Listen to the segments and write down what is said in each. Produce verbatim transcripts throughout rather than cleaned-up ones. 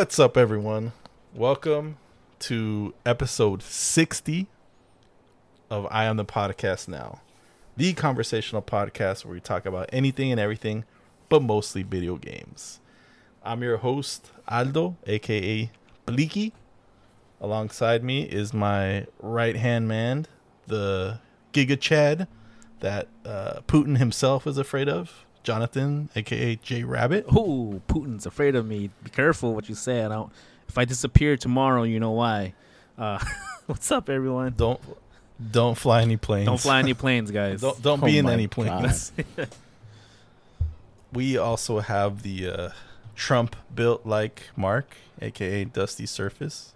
What's up, everyone? Welcome to episode sixty of I Am The Podcast Now, the conversational podcast where we talk about anything and everything, but mostly video games. I'm your host, Aldo, aka Bleaky. Alongside me is my right-hand man, the Giga Chad that uh, Putin himself is afraid of, Jonathan, aka J Rabbit. Oh, Putin's afraid of me. Be careful what you say. I don't. If I disappear tomorrow, you know why. Uh, what's up, everyone? Don't don't fly any planes. Don't fly any planes, guys. don't don't oh be in any planes. We also have the uh, Trump built like Mark, aka Dusty Surface.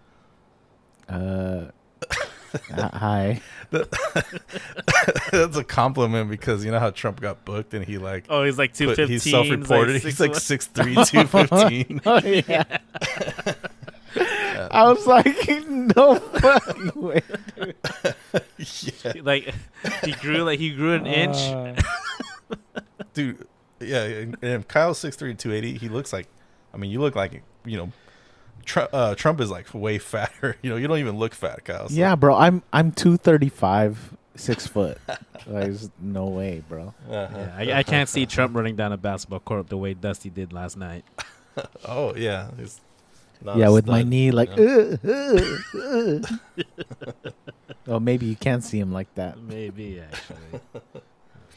Uh. Hi. That's a compliment because you know how Trump got booked and he like oh he's like two fifteen. He's self-reported. He's like six three, two fifteen. Oh yeah. I was like, no fucking way. Yeah. Like he grew like he grew an inch. Uh. Dude, yeah, and, and Kyle's six three, two eighty. He looks like, I mean, you look like, you know, Trump, uh, Trump is like way fatter. You know, you don't even look fat, Kyle. So. Yeah, bro. I'm I'm two thirty five, six foot. There's no way, bro. Uh-huh. Yeah, I, I can't see Trump running down a basketball court the way Dusty did last night. Oh yeah, it's not yeah, with stud, my knee like. You know? uh, uh, uh. Oh, maybe you can't see him like that. Maybe actually.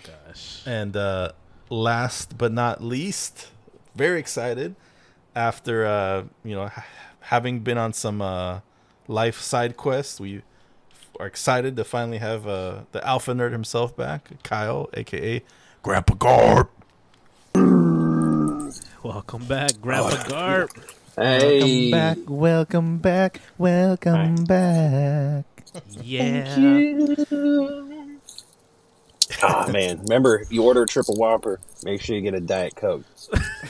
Gosh. And uh, last but not least, very excited. After, uh, you know, ha- having been on some uh, life side quests, we are excited to finally have uh, the alpha nerd himself back, Kyle, a k a. GrandpaGarp. Welcome back, GrandpaGarp. Hey. Welcome back, welcome back, welcome right. back. Yeah. Thank you. Oh, man. Remember, you order a triple Whopper, make sure you get a Diet Coke.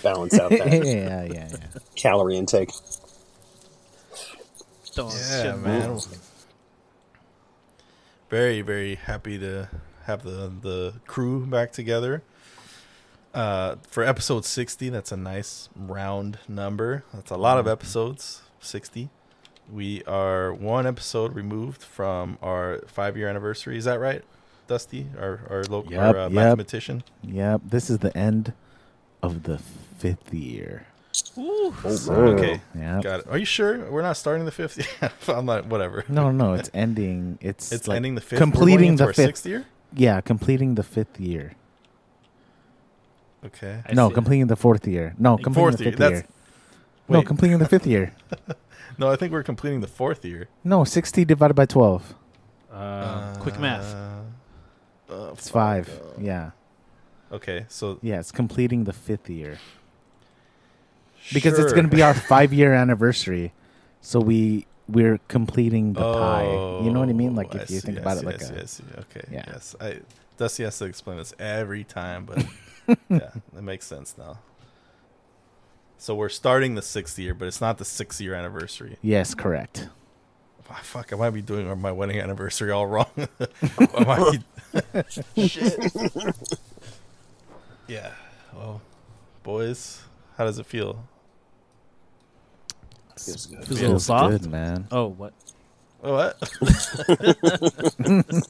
Balance out that. yeah, yeah, yeah. Calorie intake. Oh, yeah, shit, man. Ooh. Very, very happy to have the, the crew back together. Uh, for episode sixty, that's a nice round number. That's a lot of episodes, sixty. We are one episode removed from our five-year anniversary. Is that right, Dusty, our, our local yep, our, uh, yep. mathematician? Yep, this is the end of the fifth year. Ooh. So, okay. Yep. Got it. Are you sure we're not starting the fifth year? I'm not, whatever. No, no, it's ending. It's it's like ending the fifth. Completing the fifth. Sixth year? Yeah, completing the fifth year. Okay. I no, see. completing the fourth year. No, completing fourth the fifth year. year. No, completing the fifth year. No, I think we're completing the fourth year. No, sixty divided by twelve. Uh, uh, quick math. Uh, it's five. Uh, yeah. Okay, so yeah, it's completing the fifth year because sure. It's going to be our five-year anniversary. So we we're completing the oh, pie. You know what I mean? Like if I you see, think I about see, it, I like see, a, I see. Okay, yeah. Yes, I Dusty has to explain this every time, but yeah, that makes sense now. So we're starting the sixth year, but it's not the six-year anniversary. Yes, correct. Oh, fuck, I might be doing my wedding anniversary all wrong. I might be... Shit. Yeah, well, boys, how does it feel? It feels good. Feels a little soft, good, man. Oh, what? Oh, what?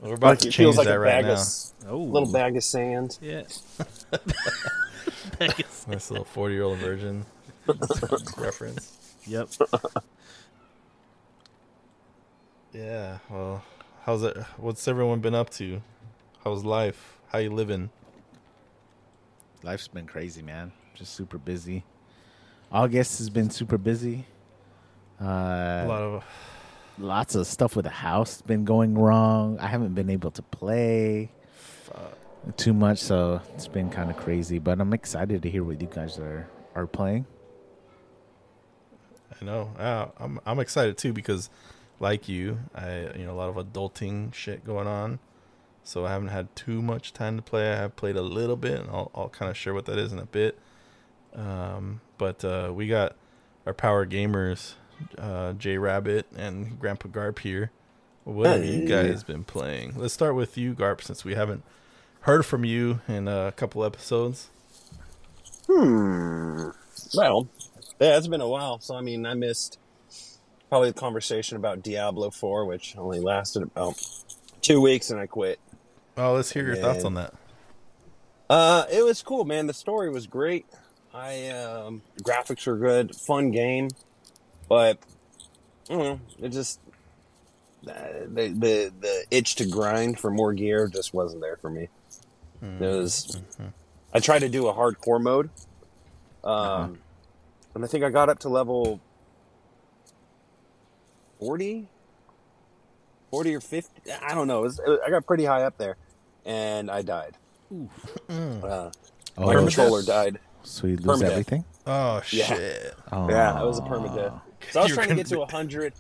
We're about like to change like that right now. A oh. little bag of sand. Yeah. Bag of sand. Nice little forty-year-old virgin reference. Yep. Yeah. Well, how's it? What's everyone been up to? How's life? How you living? Life's been crazy, man. Just super busy. August has been super busy. Uh, a lot of lots of stuff with the house been going wrong. I haven't been able to play Fuck. too much, so it's been kind of crazy. But I'm excited to hear what you guys are, are playing. I know. Uh, I'm I'm excited too because, like you, I you know a lot of adulting shit going on. So I haven't had too much time to play. I have played a little bit, and I'll, I'll kind of share what that is in a bit. Um, but uh, we got our Power Gamers, uh, J Rabbit and Grandpa Garp here. What have you guys been playing? Let's start with you, Garp, since we haven't heard from you in a couple episodes. Hmm. Well, Yeah, it's been a while. So, I mean, I missed probably the conversation about Diablo four, which only lasted about two weeks and I quit. Oh, let's hear your and, thoughts on that. Uh, it was cool, man. The story was great. I um, graphics were good. Fun game. But, I don't know, it just... Uh, the, the the itch to grind for more gear just wasn't there for me. Mm-hmm. It was, I tried to do a hardcore mode, um, uh-huh. and I think I got up to level forty, forty or fifty. I don't know. It was, it, I got pretty high up there, and I died. Mm. Uh, oh, my controller died. So you lose permadeath. Everything? Oh, shit. Yeah, oh. yeah I was a permadeath. So I was You're trying to get to one hundred...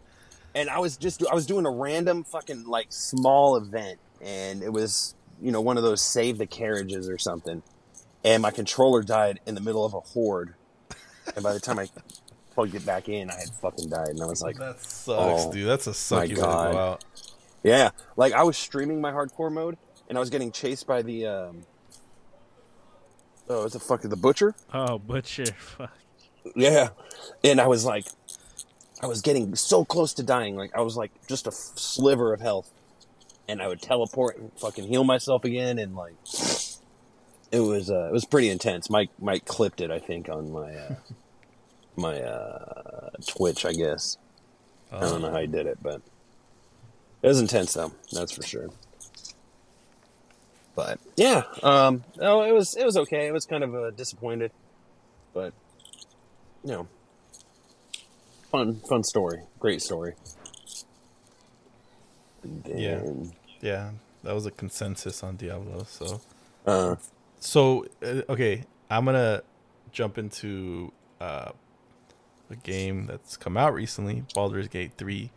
And I was just, I was doing a random fucking, like, small event. And it was, you know, one of those save the carriages or something. And my controller died in the middle of a horde. And by the time I plugged it back in, I had fucking died. And I was like, that sucks, oh, dude. That's a sucky way to go out. Yeah. Like, I was streaming my hardcore mode. And I was getting chased by the, um... oh, it's the fucking, the butcher? Oh, butcher. Fuck. Yeah. And I was like... I was getting so close to dying. Like, I was, like, just a f- sliver of health. And I would teleport and fucking heal myself again. And, like, it was uh, it was pretty intense. Mike Mike clipped it, I think, on my uh, my uh, Twitch, I guess. Um, I don't know how he did it, but it was intense, though. That's for sure. But, yeah. Um, no, it was, it was okay. It was kind of uh, disappointed. But, you know. Fun, fun story. Great story. Yeah, yeah. That was a consensus on Diablo. So, uh, so uh, okay. I'm gonna jump into uh, a game that's come out recently, Baldur's Gate three.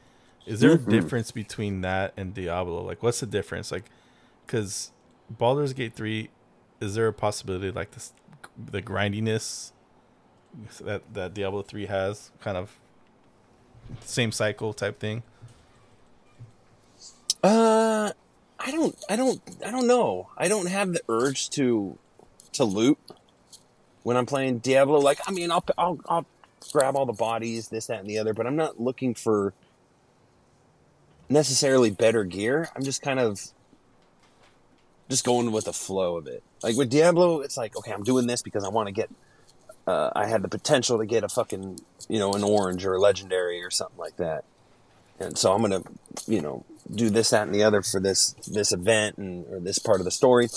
Is there mm-hmm. a difference between that and Diablo? Like, what's the difference? Like, because Baldur's Gate three, is there a possibility like this, the grindiness that that Diablo three has, kind of? Same cycle type thing. Uh, I don't, I don't, I don't know. I don't have the urge to, to loot when I'm playing Diablo. Like, I mean, I'll, I'll, I'll grab all the bodies, this, that, and the other, but I'm not looking for necessarily better gear. I'm just kind of just going with the flow of it. Like with Diablo, it's like, okay, I'm doing this because I want to get. Uh, I had the potential to get a fucking, you know, an orange or a legendary or something like that. And so I'm going to, you know, do this, that, and the other for this this event and or this part of the story.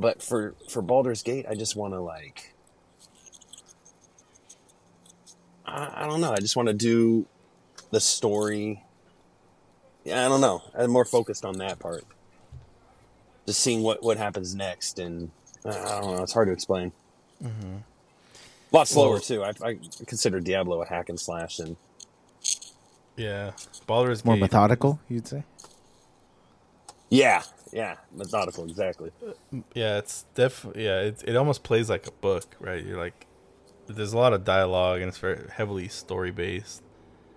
But for, for Baldur's Gate, I just want to, like... I, I don't know. I just want to do the story. Yeah, I don't know. I'm more focused on that part. Just seeing what, what happens next. And uh, I don't know. It's hard to explain. Mm-hmm. A lot slower well, too. I, I consider Diablo a hack and slash, and yeah, Baldur's more Gate. Methodical. You'd say, yeah, yeah, methodical, exactly. Yeah, it's definitely yeah. It it almost plays like a book, right? You're like, there's a lot of dialogue, and it's very heavily story based.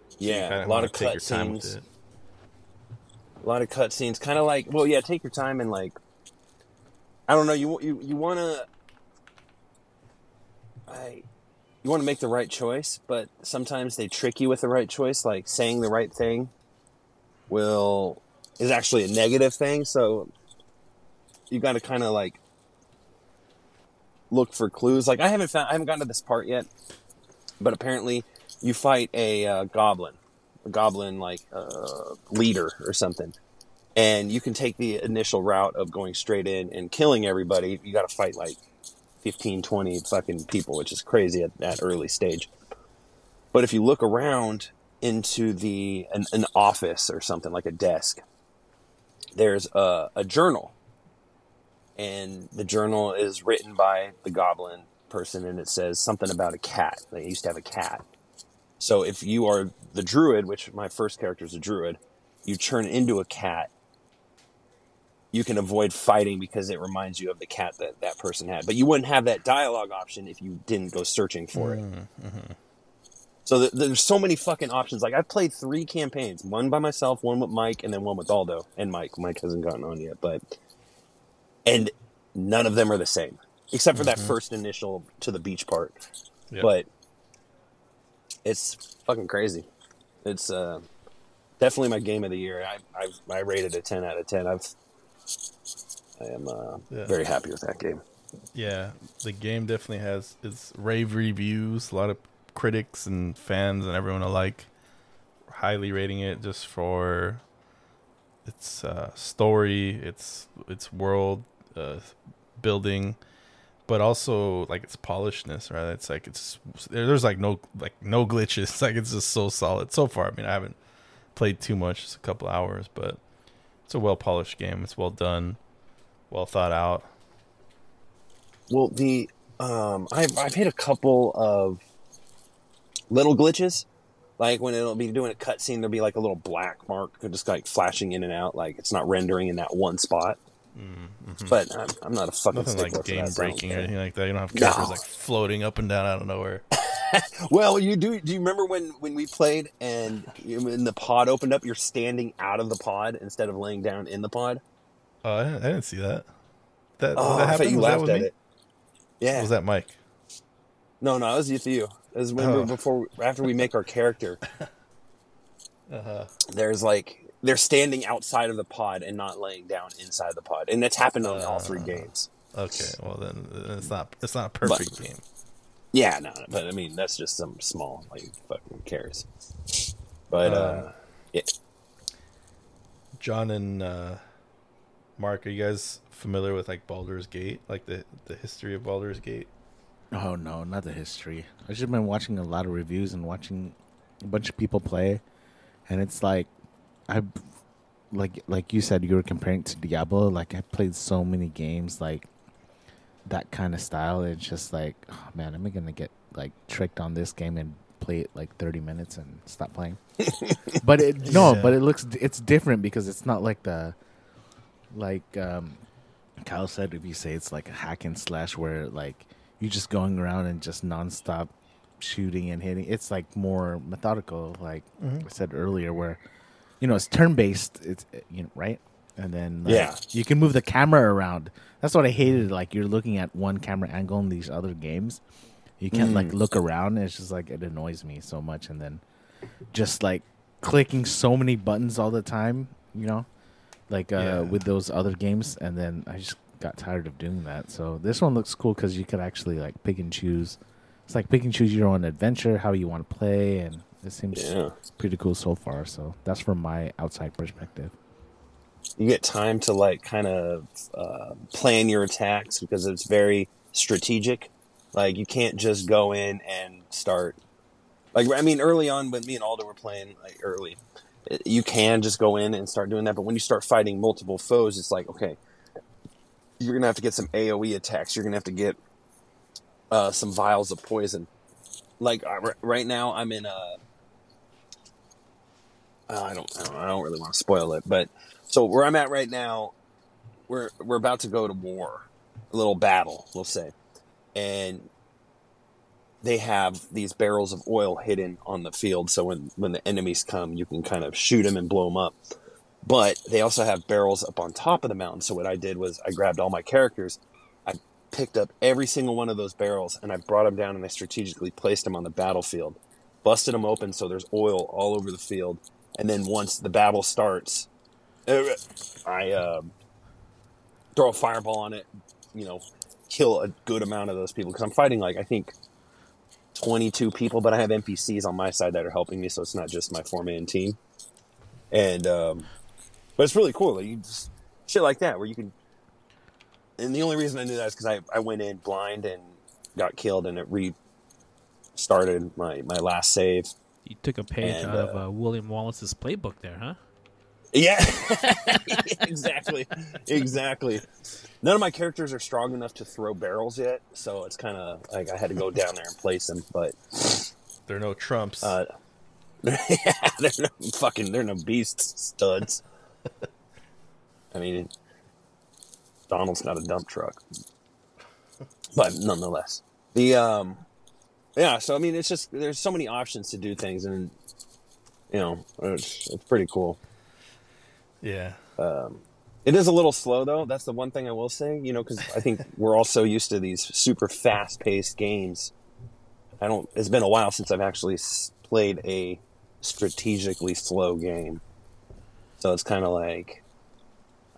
So yeah, a lot of cut scenes. A lot of cut scenes, kind of like well, yeah, take your time and like, I don't know, you you you want to. I, you want to make the right choice, but sometimes they trick you with the right choice. Like saying the right thing will is actually a negative thing. So you got to kind of like look for clues. Like I haven't found, I haven't gotten to this part yet, but apparently you fight a uh, goblin, a goblin like uh, leader or something, and you can take the initial route of going straight in and killing everybody. You got to fight like. fifteen, twenty fucking people, which is crazy at that early stage. But if you look around into the an, an office or something like a desk, there's a, a journal, and the journal is written by the goblin person, and it says something about a cat. They used to have a cat. So if you are the druid, which my first character is a druid, you turn into a cat. You can avoid fighting because it reminds you of the cat that that person had. But you wouldn't have that dialogue option if you didn't go searching for it. Mm-hmm. So th- there's so many fucking options. Like, I've played three campaigns. One by myself, one with Mike, and then one with Aldo. And Mike. Mike hasn't gotten on yet. But And none of them are the same. Except for mm-hmm. that first initial to the beach part. Yep. But it's fucking crazy. It's uh, definitely my game of the year. I, I I rate it a ten out of ten. I've I am uh, yeah. very happy with that game. Yeah, the game definitely has its rave reviews. A lot of critics and fans and everyone alike highly rating it just for its uh, story, its its world uh, building, but also like its polishedness. Right? It's like it's there's like no like no glitches. It's like it's just so solid so far. I mean, I haven't played too much, just a couple hours, but it's a well polished game. It's well done, well thought out. Well, the um, I've I've hit a couple of little glitches, like when it'll be doing a cutscene, there'll be like a little black mark just like flashing in and out, like it's not rendering in that one spot. Mm-hmm. But I'm, I'm not a fucking nothing like game that, breaking or anything like that. You don't have characters no. like floating up and down out of nowhere. Well, you do. Do you remember when, when we played and when the pod opened up, you're standing out of the pod instead of laying down in the pod? Oh, I didn't, I didn't see that. That, oh, that happened. I thought you was laughed at me? It. Yeah. Was that Mike? No, no, it was with you. It was when oh. we were before, after we make our character. Uh-huh. There's like, they're standing outside of the pod and not laying down inside the pod. And that's happened on uh, all three games. Okay, well then it's not it's not a perfect but, game. Yeah, no, no, but I mean, that's just something small. Like, fucking cares. But, uh, uh yeah. John and uh, Mark, are you guys familiar with like Baldur's Gate, like the the history of Baldur's Gate? Oh no, not the history. I've just been watching a lot of reviews and watching a bunch of people play, and it's like, I, like like you said, you were comparing it to Diablo. Like I played so many games like that kind of style. It's just like, oh man, am I gonna get like tricked on this game and play it like thirty minutes and stop playing? But it no, yeah. but it looks it's different because it's not like the like. Um, Kyle said, if you say it's like a hack and slash where like you're just going around and just nonstop shooting and hitting, it's like more methodical, like mm-hmm. I said earlier, where you know it's turn based, it's you know right, and then like, yeah, you can move the camera around. That's what I hated. Like you're looking at one camera angle in these other games, you can't mm. like look around. It's just like it annoys me so much, and then just like clicking so many buttons all the time, you know. Like uh, yeah. with those other games, and then I just got tired of doing that. So this one looks cool because you could actually like pick and choose. It's like pick and choose your own adventure, how you want to play, and it seems yeah. pretty cool so far. So that's from my outside perspective. You get time to like kind of uh, plan your attacks because it's very strategic. Like you can't just go in and start. Like I mean, early on, when me and Aldo were playing, like early. You can just go in and start doing that, but when you start fighting multiple foes, it's like, okay, you're going to have to get some AoE attacks. You're going to have to get uh, some vials of poison. Like, I, right now, I'm in a... Uh, I, don't, I don't I don't really want to spoil it, but... So, where I'm at right now, we're, we're about to go to war. A little battle, we'll say. And they have these barrels of oil hidden on the field. So when, when the enemies come, you can kind of shoot them and blow them up. But they also have barrels up on top of the mountain. So what I did was I grabbed all my characters. I picked up every single one of those barrels and I brought them down and I strategically placed them on the battlefield, busted them open. So there's oil all over the field. And then once the battle starts, I uh, throw a fireball on it, you know, kill a good amount of those people. Cause I'm fighting like, I think, twenty-two people, but I have N P Cs on my side that are helping me, so it's not just my four-man team. And um, but it's really cool. Like you just shit like that where you can. And the only reason I knew that is because I, I went in blind and got killed, and it restarted my, my last save. You took a page and, out uh, of uh, William Wallace's playbook there, huh? Yeah, exactly, exactly. None of my characters are strong enough to throw barrels yet, so it's kind of like I had to go down there and place them. But they're no trumps. Uh, yeah, they're no fucking. They're no beast studs. I mean, Donald's not a dump truck, but nonetheless, the um, yeah. So I mean, it's just there's so many options to do things, and you know, it's, it's pretty cool. Yeah. Um, it is a little slow, though. That's the one thing I will say, you know, because I think we're all so used to these super fast-paced games I don't. It's been a while since I've actually played a strategically slow game, so it's kind of like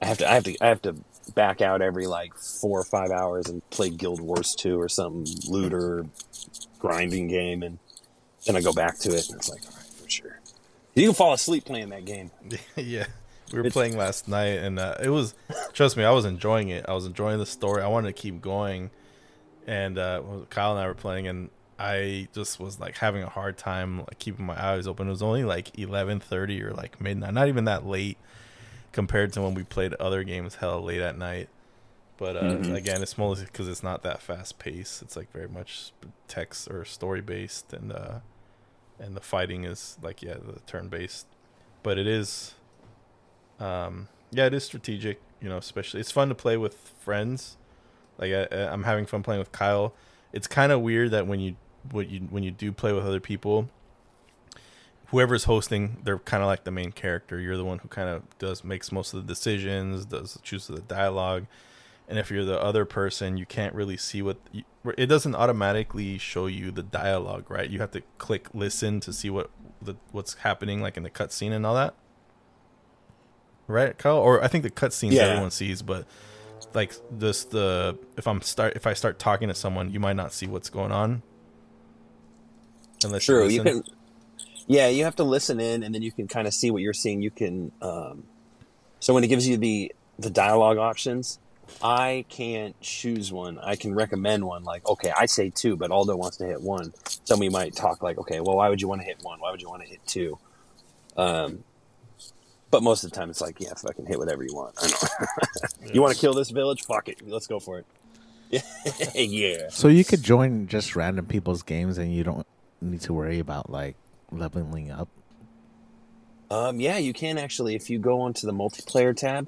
I have to. I have to. I have to back out every like four or five hours and play Guild Wars two or something looter grinding game, and then I go back to it and it's like, all right, for sure. You can fall asleep playing that game. Yeah. We were playing last night, and uh, it was, trust me, I was enjoying it. I was enjoying the story. I wanted to keep going, and uh, Kyle and I were playing, and I just was like having a hard time like keeping my eyes open. It was only like eleven thirty or like midnight, not even that late compared to when we played other games hella late at night. But uh, mm-hmm. again, it's mostly because it's not that fast paced. It's like very much text or story based, and uh, and the fighting is like yeah, the turn based, but it is. Um, yeah, it is strategic, you know, especially it's fun to play with friends. Like I, I'm having fun playing with Kyle. It's kind of weird that when you, what you, when you do play with other people, whoever's hosting, they're kind of like the main character. You're the one who kind of does, makes most of the decisions, does choose the dialogue. And if you're the other person, you can't really see what, you, it doesn't automatically show you the dialogue, right? You have to click listen to see what the, what's happening, like in the cutscene and all that. Right, Kyle? Or I think the cutscenes yeah. everyone sees, but like this, the if I'm start if I start talking to someone, you might not see what's going on. Unless True, you, you can. Yeah, you have to listen in, and then you can kind of see what you're seeing. You can. Um, so when it gives you the the dialogue options, I can't choose one. I can recommend one. Like, okay, I say two, but Aldo wants to hit one. Somebody might talk like, okay, well, why would you want to hit one? Why would you want to hit two? Um. But most of the time, it's like, yeah, fucking hit whatever you want. I know. You want to kill this village? Fuck it. Let's go for it. Yeah. So you could join just random people's games, and you don't need to worry about, like, leveling up? Um, yeah, you can actually. If you go onto the multiplayer tab,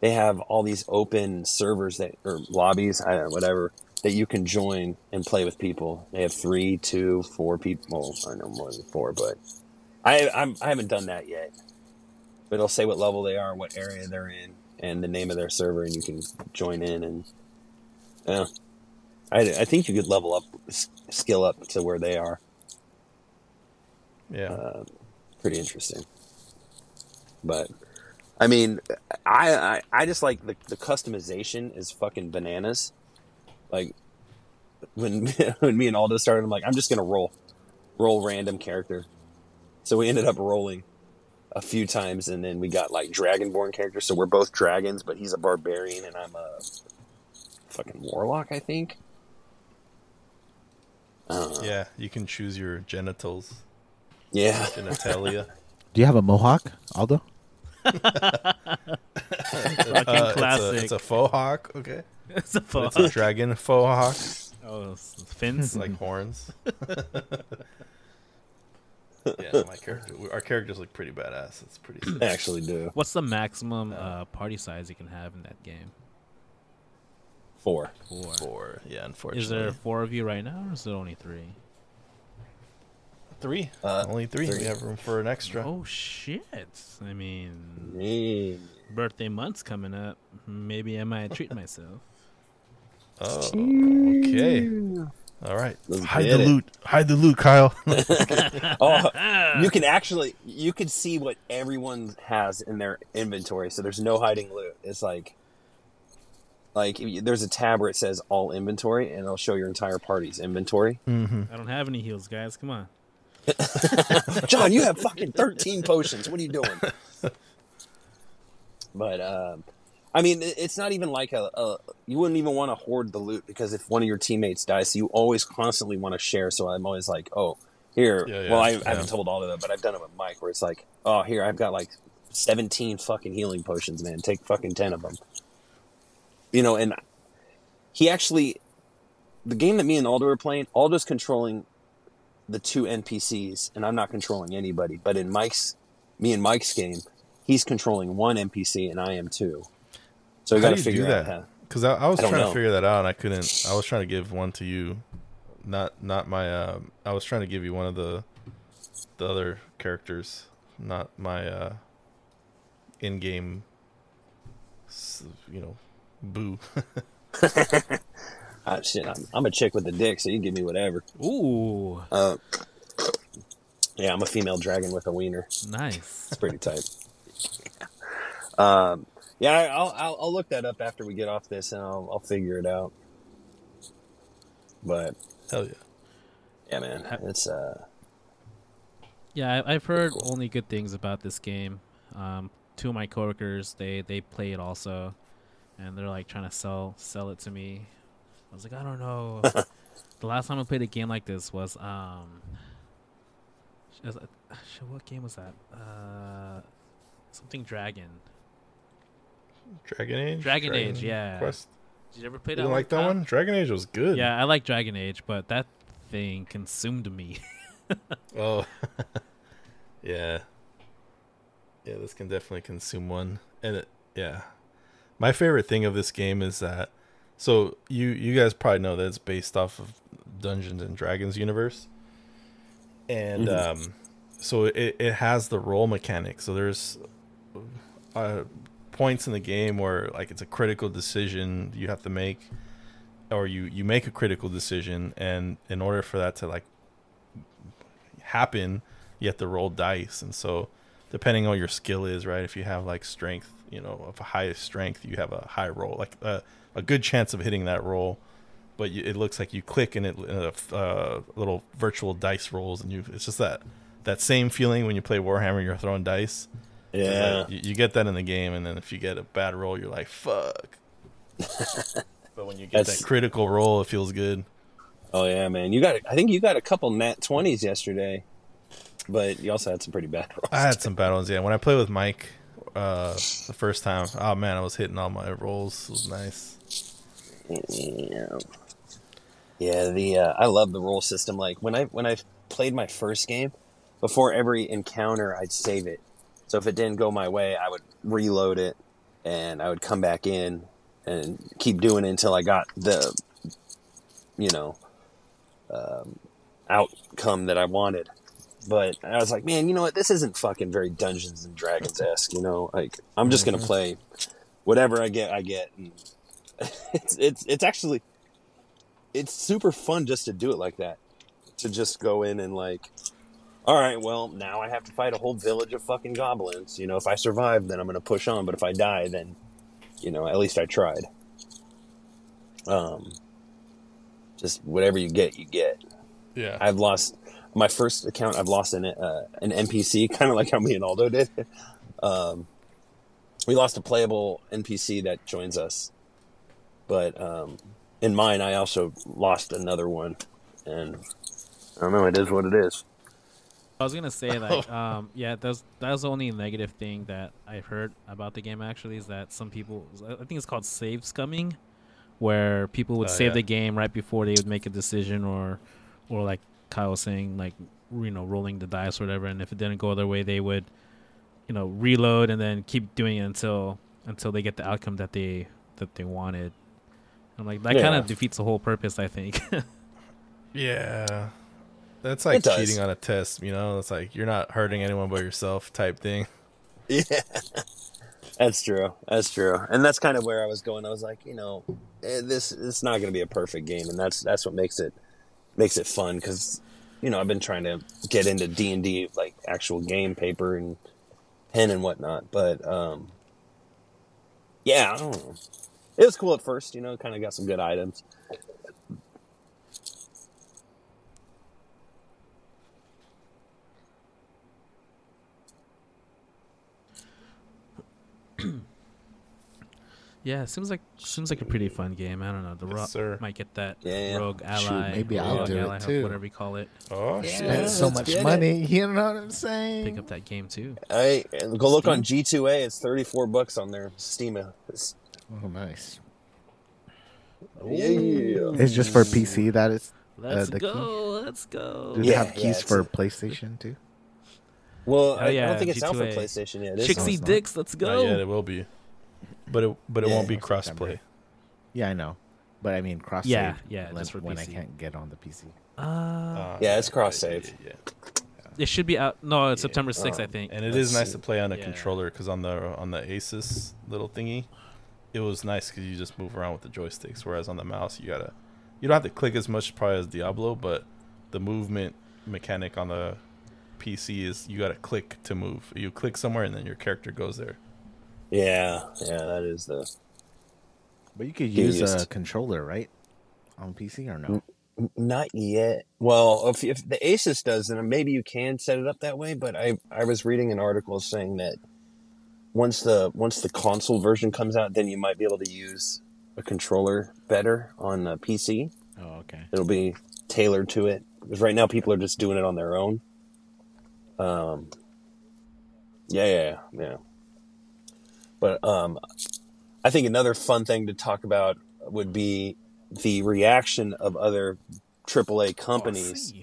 they have all these open servers that or lobbies, I don't know, whatever, that you can join and play with people. They have three, two, four people. I know more than four, but I I'm, I haven't done that yet. But it'll say what level they are, what area they're in, and the name of their server, and you can join in. And yeah, I, I think you could level up, skill up to where they are. Yeah, uh, pretty interesting. But I mean, I I, I just like the, the customization is fucking bananas. Like when when me and Aldo started, I'm like, I'm just gonna roll, roll random character. So we ended up rolling a few times, and then we got like dragonborn characters, so we're both dragons, but he's a barbarian and I'm a fucking warlock, I think. Uh, yeah, you can choose your genitals. Yeah. Genitalia. Do you have a mohawk, Aldo? Fucking uh, classic. It's a, it's a faux hawk, okay. It's a faux hawk. It's a dragon faux hawk. Oh, fins? Like horns. Yeah, my character. Our characters look pretty badass. It's pretty. They actually do. What's the maximum uh, party size you can have in that game? Four. Four. Four. Yeah, unfortunately. Is there four of you right now, or is there only three? Three. Uh, only three. three. We have room for an extra. Oh shit! I mean, hey. Birthday month's coming up. Maybe I might treat myself. Oh. Okay. All right, Let's hide the it. loot. Hide the loot, Kyle. Oh, you can actually you can see what everyone has in their inventory, so there's no hiding loot. It's like, like there's a tab where it says all inventory, and it'll show your entire party's inventory. Mm-hmm. I don't have any heals, guys. Come on, John, you have fucking thirteen potions. What are you doing? But um, I mean, it's not even like a, a you wouldn't even want to hoard the loot, because if one of your teammates dies, so you always constantly want to share. So I'm always like, oh, here. Yeah, yeah, well, I, yeah. I haven't told all of that, but I've done it with Mike, where it's like, oh, here, I've got like seventeen fucking healing potions, man. Take fucking ten of them. You know, and he actually, the game that me and Aldo were playing, Aldo's controlling the two N P Cs, and I'm not controlling anybody. But in Mike's, me and Mike's game, he's controlling one N P C, and I am too. So we got to figure that out. Because I, I was I trying know. to figure that out, and I couldn't. I was trying to give one to you, not not my. Uh, I was trying to give you one of the the other characters, not my uh, in-game. You know, boo. I, shit, I'm, I'm a chick with a dick, so you can give me whatever. Ooh. Uh, yeah, I'm a female dragon with a wiener. Nice. It's pretty tight. um, yeah, I'll, I'll I'll look that up after we get off this, and I'll I'll figure it out. But hell yeah, yeah, man, I, it's uh. Yeah, I, I've heard cool. only good things about this game. Um, two of my coworkers, they they play it also, and they're like trying to sell sell it to me. I was like, I don't know. The last time I played a game like this was, um, was uh, what game was that? Uh, something Dragon. Dragon Age? Dragon, Dragon Age, yeah. Quest? Did you ever play that? You didn't like that one? Dragon Age was good. Yeah, I like Dragon Age, but that thing consumed me. Oh. Yeah. Yeah, this can definitely consume one. And it, yeah. My favorite thing of this game is that, so you, you guys probably know that it's based off of Dungeons and Dragons universe. And mm-hmm. um, so it, it has the roll mechanic. So there's uh, points in the game where like it's a critical decision you have to make, or you, you make a critical decision. And in order for that to like happen, you have to roll dice. And so depending on what your skill is, right, if you have like strength, you know, of highest strength, you have a high roll, like a uh, a good chance of hitting that roll, but you, it looks like you click and it uh, uh, little virtual dice rolls, and you it's just that that same feeling when you play Warhammer, you're throwing dice. Yeah, like, you, you get that in the game, and then if you get a bad roll, you're like fuck. But when you get That's... that critical roll, it feels good. Oh yeah, man, you got I think you got a couple nat twenties yesterday, but you also had some pretty bad rolls. I had some bad ones. Yeah, when I played with Mike uh, the first time, oh man, I was hitting all my rolls. It was nice. Yeah, yeah. The uh, I love the roll system. Like when I when I played my first game, before every encounter, I'd save it. So if it didn't go my way, I would reload it, and I would come back in and keep doing it until I got the, you know, um, outcome that I wanted. But I was like, man, you know what? This isn't fucking very Dungeons and Dragons esque. You know, like I'm just gonna play whatever I get. I get. And, It's it's it's actually it's super fun just to do it like that, to just go in and like, all right, well now I have to fight a whole village of fucking goblins. You know, if I survive, then I'm gonna push on. But if I die, then you know at least I tried. Um, just whatever you get, you get. Yeah, I've lost my first account. I've lost an uh, an N P C, kind of like how me and Aldo did. um, we lost a playable N P C that joins us. But um, in mine, I also lost another one, and I don't know. It is what it is. I was gonna say like, um, yeah, that's that's the only negative thing that I've heard about the game. Actually, is that some people, I think it's called save scumming, where people would oh, save yeah. the game right before they would make a decision, or, or like Kyle was saying, like you know, rolling the dice or whatever. And if it didn't go their way, they would, you know, reload and then keep doing it until until they get the outcome that they that they wanted. I'm like, that yeah. kind of defeats the whole purpose, I think. Yeah. That's like cheating on a test, you know? It's like, you're not hurting anyone but yourself type thing. Yeah. That's true. That's true. And that's kind of where I was going. I was like, you know, this it's not going to be a perfect game, and that's that's what makes it makes it fun, because, you know, I've been trying to get into D and D, like, actual game paper and pen and whatnot, but, um, yeah, I don't know. It was cool at first, you know, kind of got some good items. Yeah, it seems like seems like a pretty fun game. I don't know. The yes, Rogue might get that yeah. Rogue Ally. Shoot, maybe I'll do ally, it too. Whatever you call it. Oh, yeah, spent so much money. It. You know what I'm saying? Pick up that game too. I go look Steam. On G two A. It's thirty-four bucks on their Steam. It's, oh, nice. Yeah. It's just for P C that is. Let's uh, the go. Key? Let's go. Do they yeah, have keys yeah, for a... PlayStation too? Well, oh, I, yeah, I don't think G two A. It's out for PlayStation yet. Chicksy no, Dicks, let's go. Yeah, it will be. But it but it yeah, won't be cross-play. Yeah, I know. But I mean cross-save yeah, yeah, just for when P C. I can't get on the P C. Uh, uh, yeah, it's cross-save. Yeah, yeah, yeah. It should be out. No, it's yeah. September sixth, oh. I think. And it Let's is nice see. to play on a yeah. controller, because on the, on the Asus little thingy, it was nice because you just move around with the joysticks, whereas on the mouse you gotta you don't have to click as much probably as Diablo, but the movement mechanic on the P C is you got to click to move. You click somewhere and then your character goes there. Yeah, yeah, that is the. But you could use used. a controller, right, on P C or no? Not yet. Well, if, if the Asus does, then maybe you can set it up that way. But I, I was reading an article saying that once the once the console version comes out, then you might be able to use a controller better on a P C. Oh, okay. It'll be tailored to it because right now people are just doing it on their own. Um. Yeah, yeah, yeah. But um, I think another fun thing to talk about would be the reaction of other triple A companies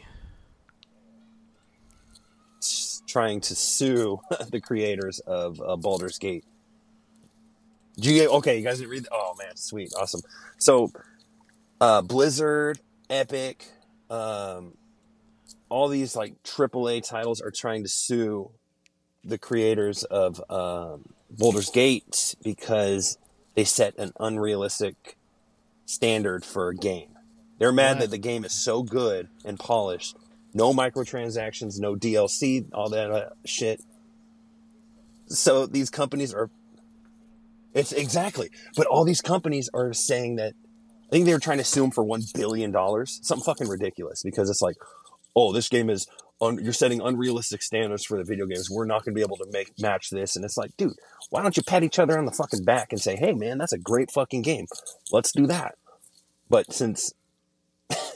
oh, trying to sue the creators of uh, Baldur's Gate. Did you, okay, you guys didn't read? Oh, man, sweet, awesome. So uh, Blizzard, Epic, um, all these like triple A titles are trying to sue the creators of... Um, Baldur's Gate because they set an unrealistic standard for a game. They're mad right. that the game is so good and polished. No microtransactions, no D L C, all that uh, shit. So these companies are... It's exactly. But all these companies are saying that... I think they were trying to sue them for one billion dollars. Something fucking ridiculous because it's like, oh, this game is... Un- you're setting unrealistic standards for the video games. We're not going to be able to make match this. And it's like, dude, why don't you pat each other on the fucking back and say, hey, man, that's a great fucking game. Let's do that. But since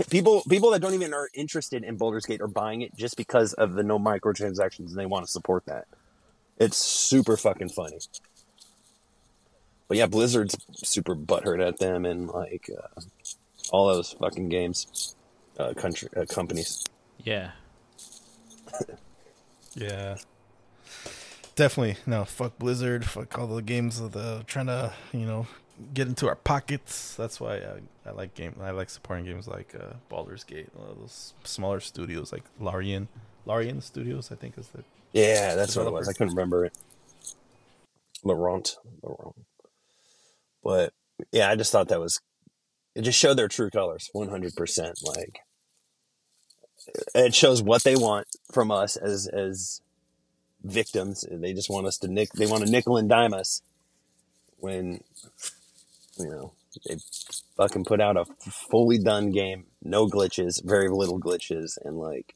people people that don't even are interested in Baldur's Gate are buying it just because of the no microtransactions and they want to support that. It's super fucking funny. But yeah, Blizzard's super butthurt at them and like uh, all those fucking games, uh, country uh, companies. Yeah. Yeah, definitely. No, fuck Blizzard. Fuck all the games that are trying to, you know, get into our pockets. That's why I, I like game. I like supporting games like uh, Baldur's Gate, those smaller studios like Larian, Larian Studios. I think is the yeah, that's developer. What it was. I couldn't remember it. Laurent, Laurent. But yeah, I just thought that was it. Just showed their true colors, one hundred percent. Like. It shows what they want from us as as victims. They just want us to nick. They want to nickel and dime us when, you know, they fucking put out a fully done game, no glitches, very little glitches, and like,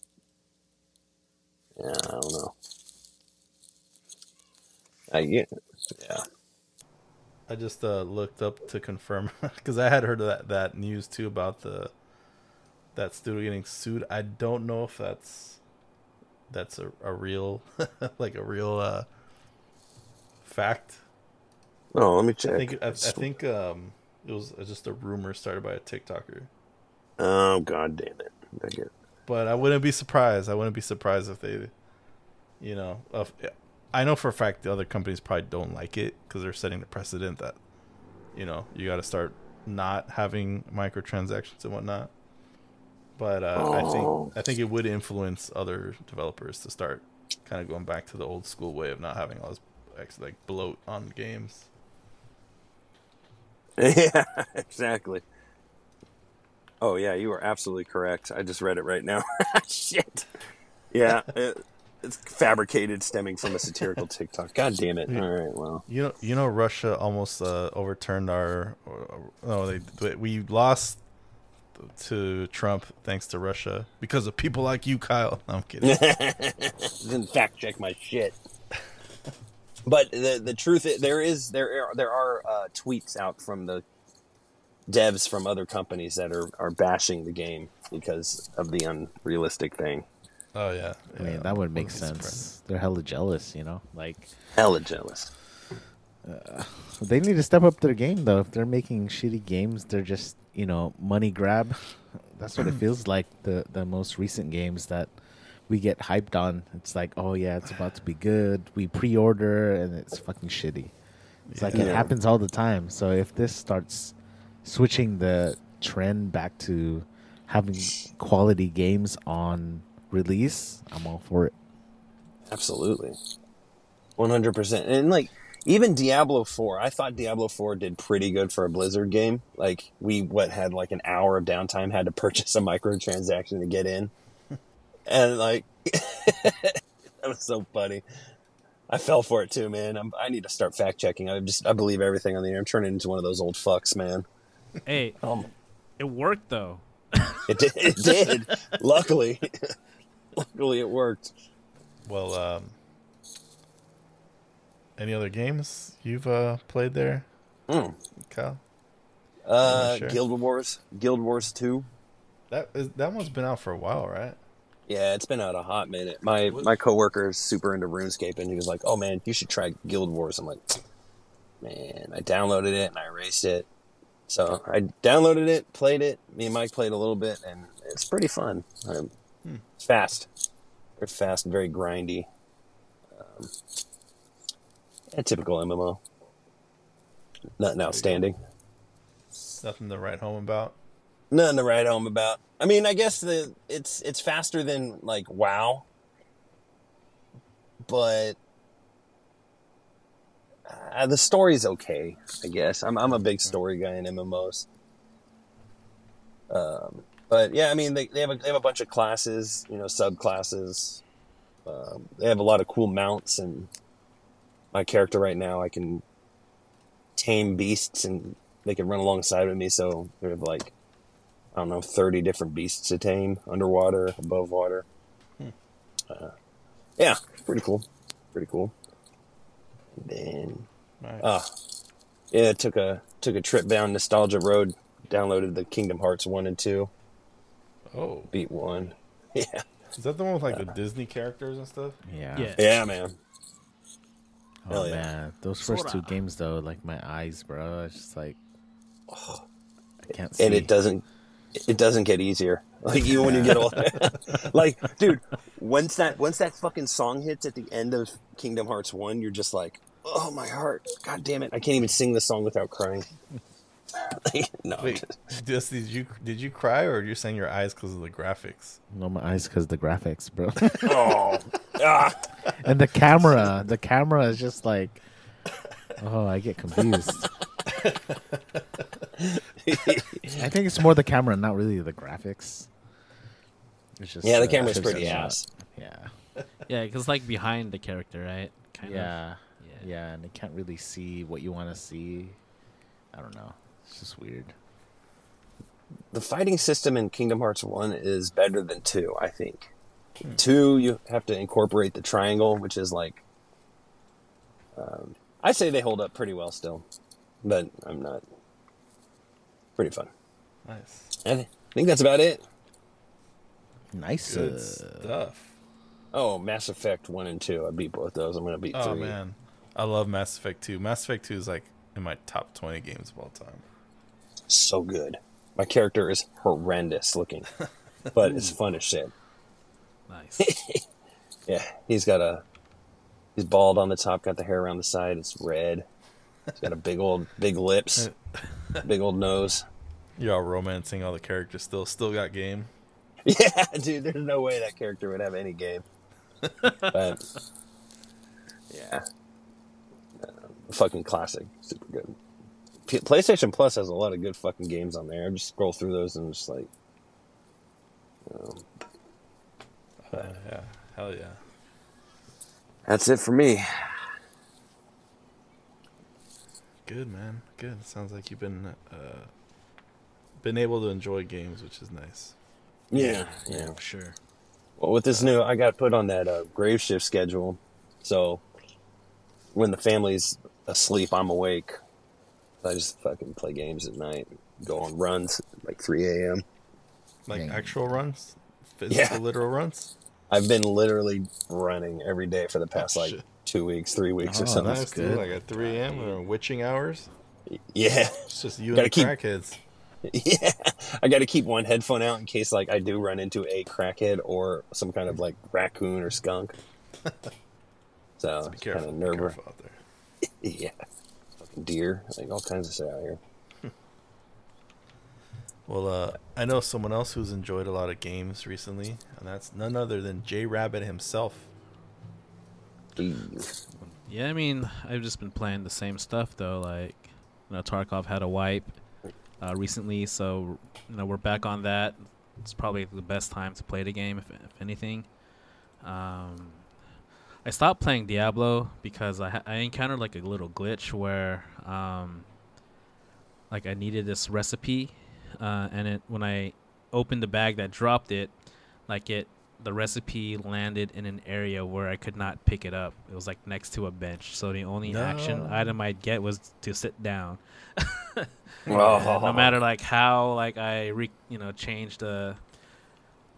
yeah, I don't know. I get, yeah. I just uh, looked up to confirm because I had heard of that that news too about the. That studio getting sued. I don't know if that's that's a, a real like a real uh, fact. Oh, let me check. I think I, I think um, it was just a rumor started by a TikToker. Oh god damn it! I get it. But I wouldn't be surprised. I wouldn't be surprised if they, you know, if, I know for a fact the other companies probably don't like it because they're setting the precedent that, you know, you got to start not having microtransactions and whatnot. But uh, oh. I think I think it would influence other developers to start kind of going back to the old school way of not having all this like bloat on games. Yeah, exactly. Oh yeah, you are absolutely correct. I just read it right now. Shit. Yeah, it, it's fabricated, stemming from a satirical TikTok. God damn it! All right, well, you know, you know, Russia almost uh, overturned our. Or, or, no, they, they we lost. To Trump, thanks to Russia, because of people like you, Kyle. No, I'm kidding. Didn't fact check my shit. But the the truth is, there is there are, there are uh, tweets out from the devs from other companies that are, are bashing the game because of the unrealistic thing. Oh yeah, yeah. I mean that would make sense. They're hella jealous, you know, like hella jealous. Uh, they need to step up their game though. If they're making shitty games, they're just, you know, money grab. That's what it feels like. The the most recent games that we get hyped on, it's like, oh yeah, it's about to be good. We pre-order and it's fucking shitty. It's yeah. like it happens all the time. So if this starts switching the trend back to having quality games on release, I'm all for it. Absolutely, one hundred percent. And like. Even Diablo four, I thought Diablo four did pretty good for a Blizzard game. Like, we what had like an hour of downtime, had to purchase a microtransaction to get in. And, like, that was so funny. I fell for it, too, man. I'm, I need to start fact-checking. I just I believe everything on the internet. I'm turning into one of those old fucks, man. Hey, um, it worked, though. It did. It did. Luckily. Luckily, it worked. Well, um... any other games you've uh, played there, mm. Kyle? Uh, sure. Guild Wars, Guild Wars two. That is, that one's been out for a while, right? Yeah, it's been out a hot minute. My what? my coworker is super into RuneScape, and he was like, "Oh man, you should try Guild Wars." I'm like, "Man, I downloaded it and I erased it." So I downloaded it, played it. Me and Mike played a little bit, and it's pretty fun. Um, hmm. Fast, very fast, very grindy. Um, A typical M M O. Nothing outstanding. Nothing to write home about? Nothing to write home about. I mean, I guess the it's it's faster than, like, WoW. But uh, the story's okay, I guess. I'm I'm a big story guy in M M Os. Um, but, yeah, I mean, they, they, have a, they have a bunch of classes, you know, subclasses. Um, they have a lot of cool mounts and... My character right now, I can tame beasts and they can run alongside with me. So we have like, I don't know, thirty different beasts to tame underwater, above water. Hmm. Uh, yeah, pretty cool. Pretty cool. And then, nice. uh, yeah, took a, took a trip down nostalgia road, downloaded the Kingdom Hearts one and two. Oh, beat one. Yeah. Is that the one with like uh, the Disney characters and stuff? Yeah. Yeah, yeah man. Oh, yeah. Man, those first two games, though, like, my eyes, bro, it's just like, oh, I can't see. And it doesn't, it doesn't get easier. Like, even when you get older. Like, dude, once that once that fucking song hits at the end of Kingdom Hearts one, you're just like, oh, my heart, god damn it, I can't even sing this song without crying. Like, no. Wait, just, did, you, did you cry, or you're saying your eyes because of the graphics? No, my eyes because of the graphics, bro. Oh, ah. And the camera, the camera is just like, oh, I get confused. I think it's more the camera, not really the graphics. It's just, yeah, the uh, camera's pretty ass. Yeah, yeah, because like behind the character, right? Kind yeah. of. Yeah, yeah, and they can't really see what you want to see. I don't know. It's just weird. The fighting system in Kingdom Hearts one is better than two, I think. Hmm. Two, you have to incorporate the triangle, which is like... Um, I say they hold up pretty well still, but I'm not. Pretty fun. Nice. I, th- I think that's about it. Nice Good stuff. Oh, Mass Effect one and two. I beat both those. I'm going to beat oh, three. Oh, man. I love Mass Effect two. Mass Effect two is like in my top twenty games of all time. So good. My character is horrendous looking, but it's fun as shit. Nice. Yeah, he's got a... He's bald on the top, got the hair around the side. It's red. He's got a big old... Big lips. Big old nose. You're all romancing all the characters still. Still got game. Yeah, dude, there's no way that character would have any game. But... Yeah. Uh, fucking classic. Super good. P- PlayStation Plus has a lot of good fucking games on there. I just scroll through those and I'm just like... You know, Uh, yeah, hell yeah. That's it for me. Good, man. Good. Sounds like you've been uh, been able to enjoy games, which is nice. Yeah, yeah, yeah, for sure. Well, with this uh, new, I got put on that uh, grave shift schedule, so when the family's asleep, I'm awake. I just fucking play games at night, go on runs at like three a.m. Like Dang. actual runs? Physical, yeah. Literal runs? I've been literally running every day for the past, oh, like, shit. two weeks, three weeks oh, or something. That's good. Like at three a.m. or witching hours? Yeah. It's just you gotta and the keep... crackheads. Yeah. I got to keep one headphone out in case, like, I do run into a crackhead or some kind of, like, raccoon or skunk. So, so be careful. Kind of nerve wracking out there. Yeah. Fucking deer. Like, all kinds of shit out here. Well, uh, I know someone else who's enjoyed a lot of games recently, and that's none other than Jay Rabbit himself. Dude. Yeah, I mean, I've just been playing the same stuff, though. Like, you know, Tarkov had a wipe uh, recently, so, you know, we're back on that. It's probably the best time to play the game, if, if anything. Um, I stopped playing Diablo because I, ha- I encountered, like, a little glitch where, um, like, I needed this recipe, uh, and it when I opened the bag that dropped it, like, it the recipe landed in an area where I could not pick it up. It was like next to a bench, so the only no. action item I'd get was to sit down. No matter like how like I re- you know changed the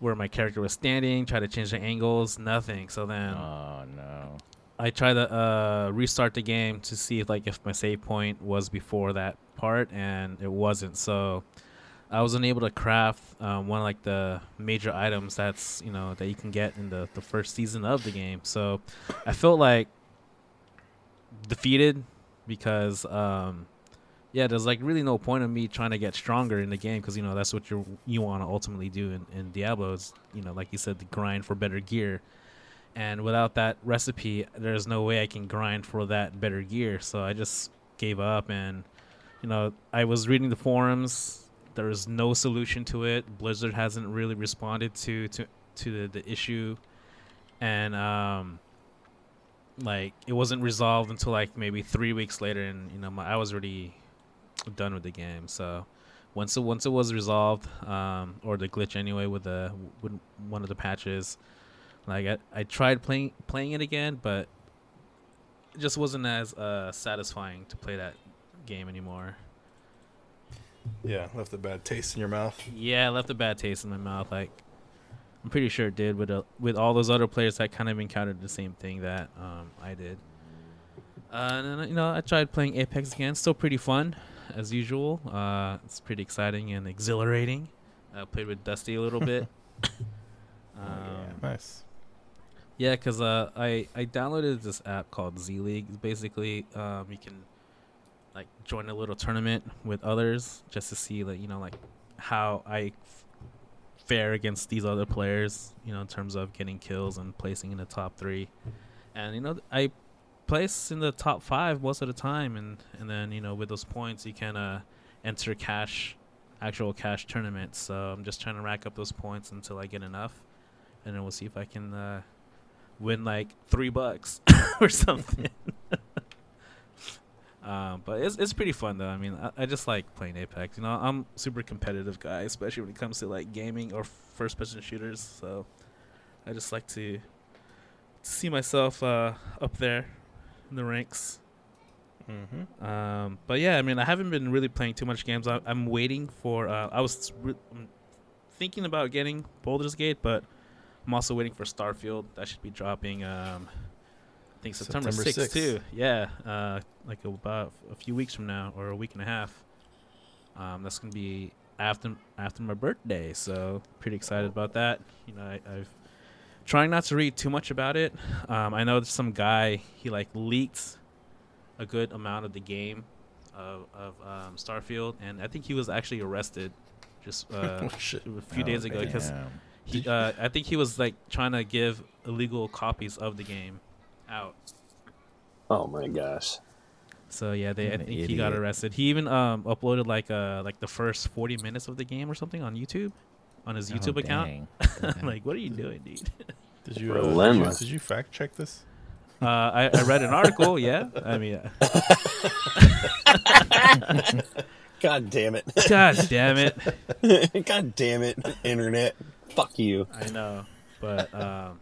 where my character was standing, try to change the angles, nothing. So then oh no, I tried to uh, restart the game to see if like if my save point was before that part, and it wasn't. So I was unable to craft um, one of like the major items that's you know that you can get in the, the first season of the game. So I felt like defeated because um, yeah, there's like really no point in me trying to get stronger in the game because you know that's what you you want to ultimately do in, in Diablo. It's, you know, like you said, the grind for better gear, and without that recipe, there's no way I can grind for that better gear. So I just gave up, and you know I was reading the forums. There is no solution to it. Blizzard hasn't really responded to to, to the, the issue, and um, like it wasn't resolved until like maybe three weeks later. And you know, my, I was already done with the game. So once it, once it was resolved, um, or the glitch anyway with the with one of the patches, like I, I tried playing playing it again, but it just wasn't as uh, satisfying to play that game anymore. Yeah, left a bad taste in your mouth. Yeah, left a bad taste in my mouth. Like, I'm pretty sure it did with a, with all those other players that kind of encountered the same thing that um, I did. Uh, and then, you know, I tried playing Apex again. Still pretty fun, as usual. Uh, it's pretty exciting and exhilarating. I played with Dusty a little bit. um, yeah, nice. Yeah, because uh, I, I downloaded this app called Z League. Basically, um, you can like join a little tournament with others just to see like you know like how I f- fare against these other players, you know, in terms of getting kills and placing in the top three. And you know I place in the top five most of the time, and and then you know with those points you can uh enter cash actual cash tournaments. So I'm just trying to rack up those points until I get enough, and then we'll see if I can uh win like three bucks or something. Um, but it's it's pretty fun though. I mean, I, I just like playing Apex. You know, I'm a super competitive guy, especially when it comes to like gaming or first-person shooters. So I just like to, to see myself uh, up there in the ranks. Mm-hmm. Um, but yeah, I mean, I haven't been really playing too much games. I, I'm waiting for. Uh, I was re- thinking about getting Baldur's Gate, but I'm also waiting for Starfield. That should be dropping. Um, I think September sixth, too. Yeah, uh, like about a few weeks from now, or a week and a half. Um, that's going to be after after my birthday, so pretty excited about that. You know, I, I've trying not to read too much about it. Um, I know there's some guy, he like leaked a good amount of the game of, of um, Starfield, and I think he was actually arrested just uh, oh, shit. a few oh, days ago because uh, I think he was like trying to give illegal copies of the game out. Oh my gosh. So yeah, they I think idiot. he got arrested. He even um uploaded like uh like the first forty minutes of the game or something on YouTube, on his oh, YouTube dang. account. I'm like, what are you doing, dude? Did you uh, relentless? Did you, did you fact check this? Uh, I, I read an article. Yeah, I mean. Uh... God damn it! God damn it! God damn it! Internet, fuck you. I know, but um.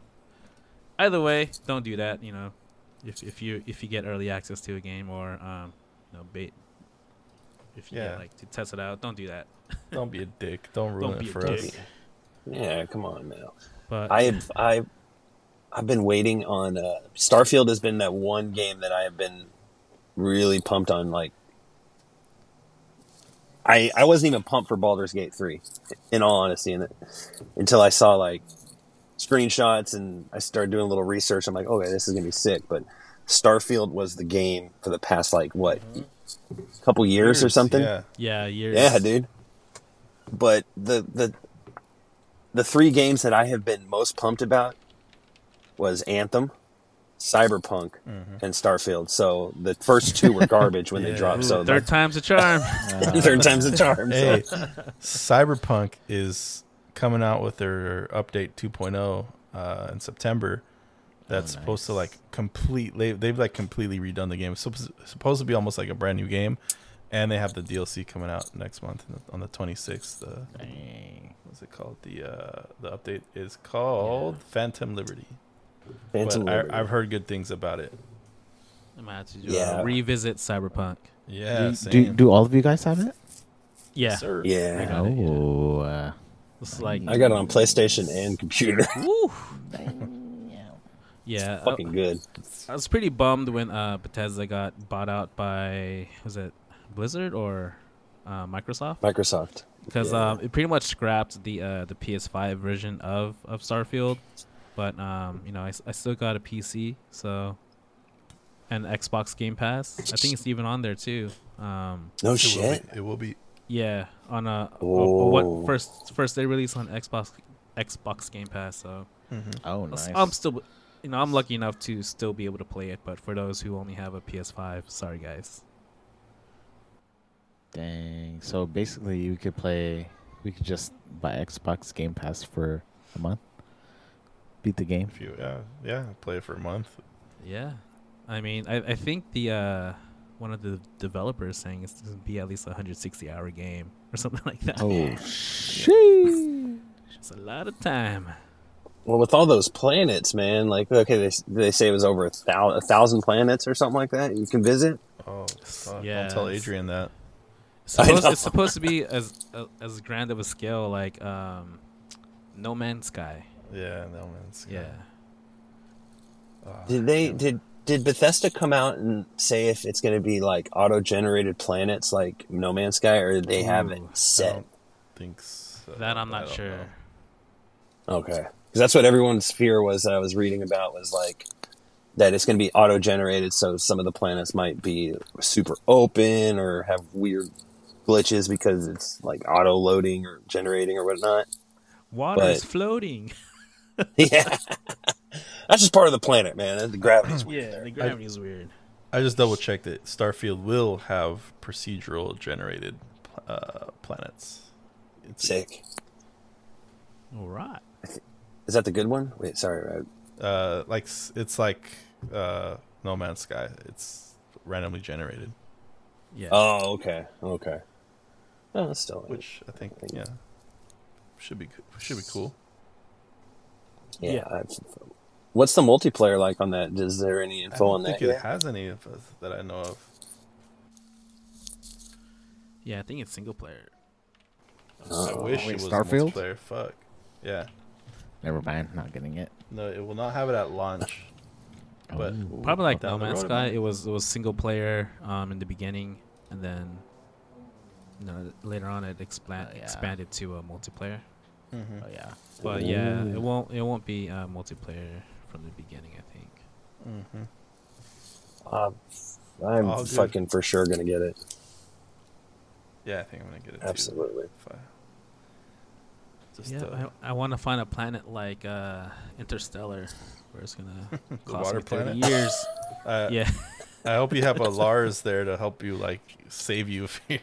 Either way, don't do that. You know, if if you if you get early access to a game or um, you know, bait, if you yeah. get, like to test it out, don't do that. Don't be a dick. Don't ruin don't it for us. Yeah, come on now. But I have I, I've been waiting on uh, Starfield. Has been that one game that I have been really pumped on. Like, I I wasn't even pumped for Baldur's Gate three, in all honesty, in it, until I saw like. screenshots, and I started doing a little research. I'm like, okay, this is gonna be sick. But Starfield was the game for the past like what, mm-hmm. couple years, years or something. Yeah, yeah, years. Yeah, dude. But the the the three games that I have been most pumped about was Anthem, Cyberpunk, mm-hmm. and Starfield. So the first two were garbage when yeah. they dropped. So third time's a charm. uh, Third time's a charm. So. Hey, Cyberpunk is coming out with their update two point oh uh, in September. That's oh, nice. supposed to like completely they've like completely redone the game. It's supposed to be almost like a brand new game, and they have the D L C coming out next month on the twenty-sixth. Uh, what's it called? The uh, the update is called yeah. Phantom Liberty. Phantom but Liberty. I, I've heard good things about it. I might have to do yeah. a revisit Cyberpunk. Yeah. Do, do do all of you guys have it? Yeah. Sir. Yeah. Oh. It, yeah. It's like I got it on PlayStation and computer. Woo. Yeah, it's fucking good. I was pretty bummed when uh, Bethesda got bought out by, was it Blizzard or uh, Microsoft? Microsoft, because yeah. um, it pretty much scrapped the uh, the P S five version of, of Starfield, but um, you know, I, I still got a P C, so and Xbox Game Pass. I think it's even on there too. Um, no it shit, will be, it will be. Yeah, on a, a, a what first first they released on Xbox Xbox Game Pass. So mm-hmm. oh nice, I'm still. You know, I'm lucky enough to still be able to play it, but for those who only have a P S five, sorry guys. Dang. So basically, you could play. We could just buy Xbox Game Pass for a month. Beat the game. If you, yeah, yeah, play it for a month. Yeah, I mean, I, I think the uh, one of the developers saying it's going to be at least a one hundred sixty hour game or something like that. Oh, sheesh! It's a lot of time. Well, with all those planets, man, like, okay, they they say it was over a, thou- a thousand planets or something like that you can visit. Oh, fuck. Yeah. I'll tell Adrian that. It's supposed, it's supposed to be as as grand of a scale, like um, No Man's Sky. Yeah, No Man's Sky. Yeah. Oh, did they did did Bethesda come out and say if it's going to be like auto-generated planets like No Man's Sky, or did they have it set? I don't think so. That I'm not sure. Know. Okay. That's what everyone's fear was that I was reading about, was like that it's going to be auto-generated, so some of the planets might be super open or have weird glitches because it's like auto-loading or generating or whatnot. Water but, is floating. Yeah. That's just part of the planet, man. The gravity's weird. Yeah, there. the gravity's I, weird. I just double-checked that Starfield will have procedural-generated uh, planets. It's sick. All right. Is that the good one? Wait, sorry. Uh, like it's like uh, No Man's Sky. It's randomly generated. Yeah. Oh, okay, okay. Oh, that's still which I think, I think yeah should be should be cool. Yeah. yeah. I, what's the multiplayer like on that? Is there any info I don't on think that? It yet? Has any of us that I know of. Yeah, I think it's single player. Uh, I wish wait, it was Starfield? Multiplayer. Fuck. Yeah. Never mind, not getting it. No, it will not have it at launch. But oh, probably like No Man's Sky, it was it was single player um, in the beginning, and then you know, later on it expand, oh, yeah. expanded to a multiplayer. Mm-hmm. Oh yeah, but Ooh. yeah, it won't it won't be uh, multiplayer from the beginning, I think. Mm-hmm. Uh, I'm All fucking good. for sure gonna get it. Yeah, I think I'm gonna get it. Absolutely. Too, Just yeah, I, I want to find a planet like uh, Interstellar, where it's gonna cost me thirty years. uh, yeah, I hope you have a Lars there to help you, like save you. you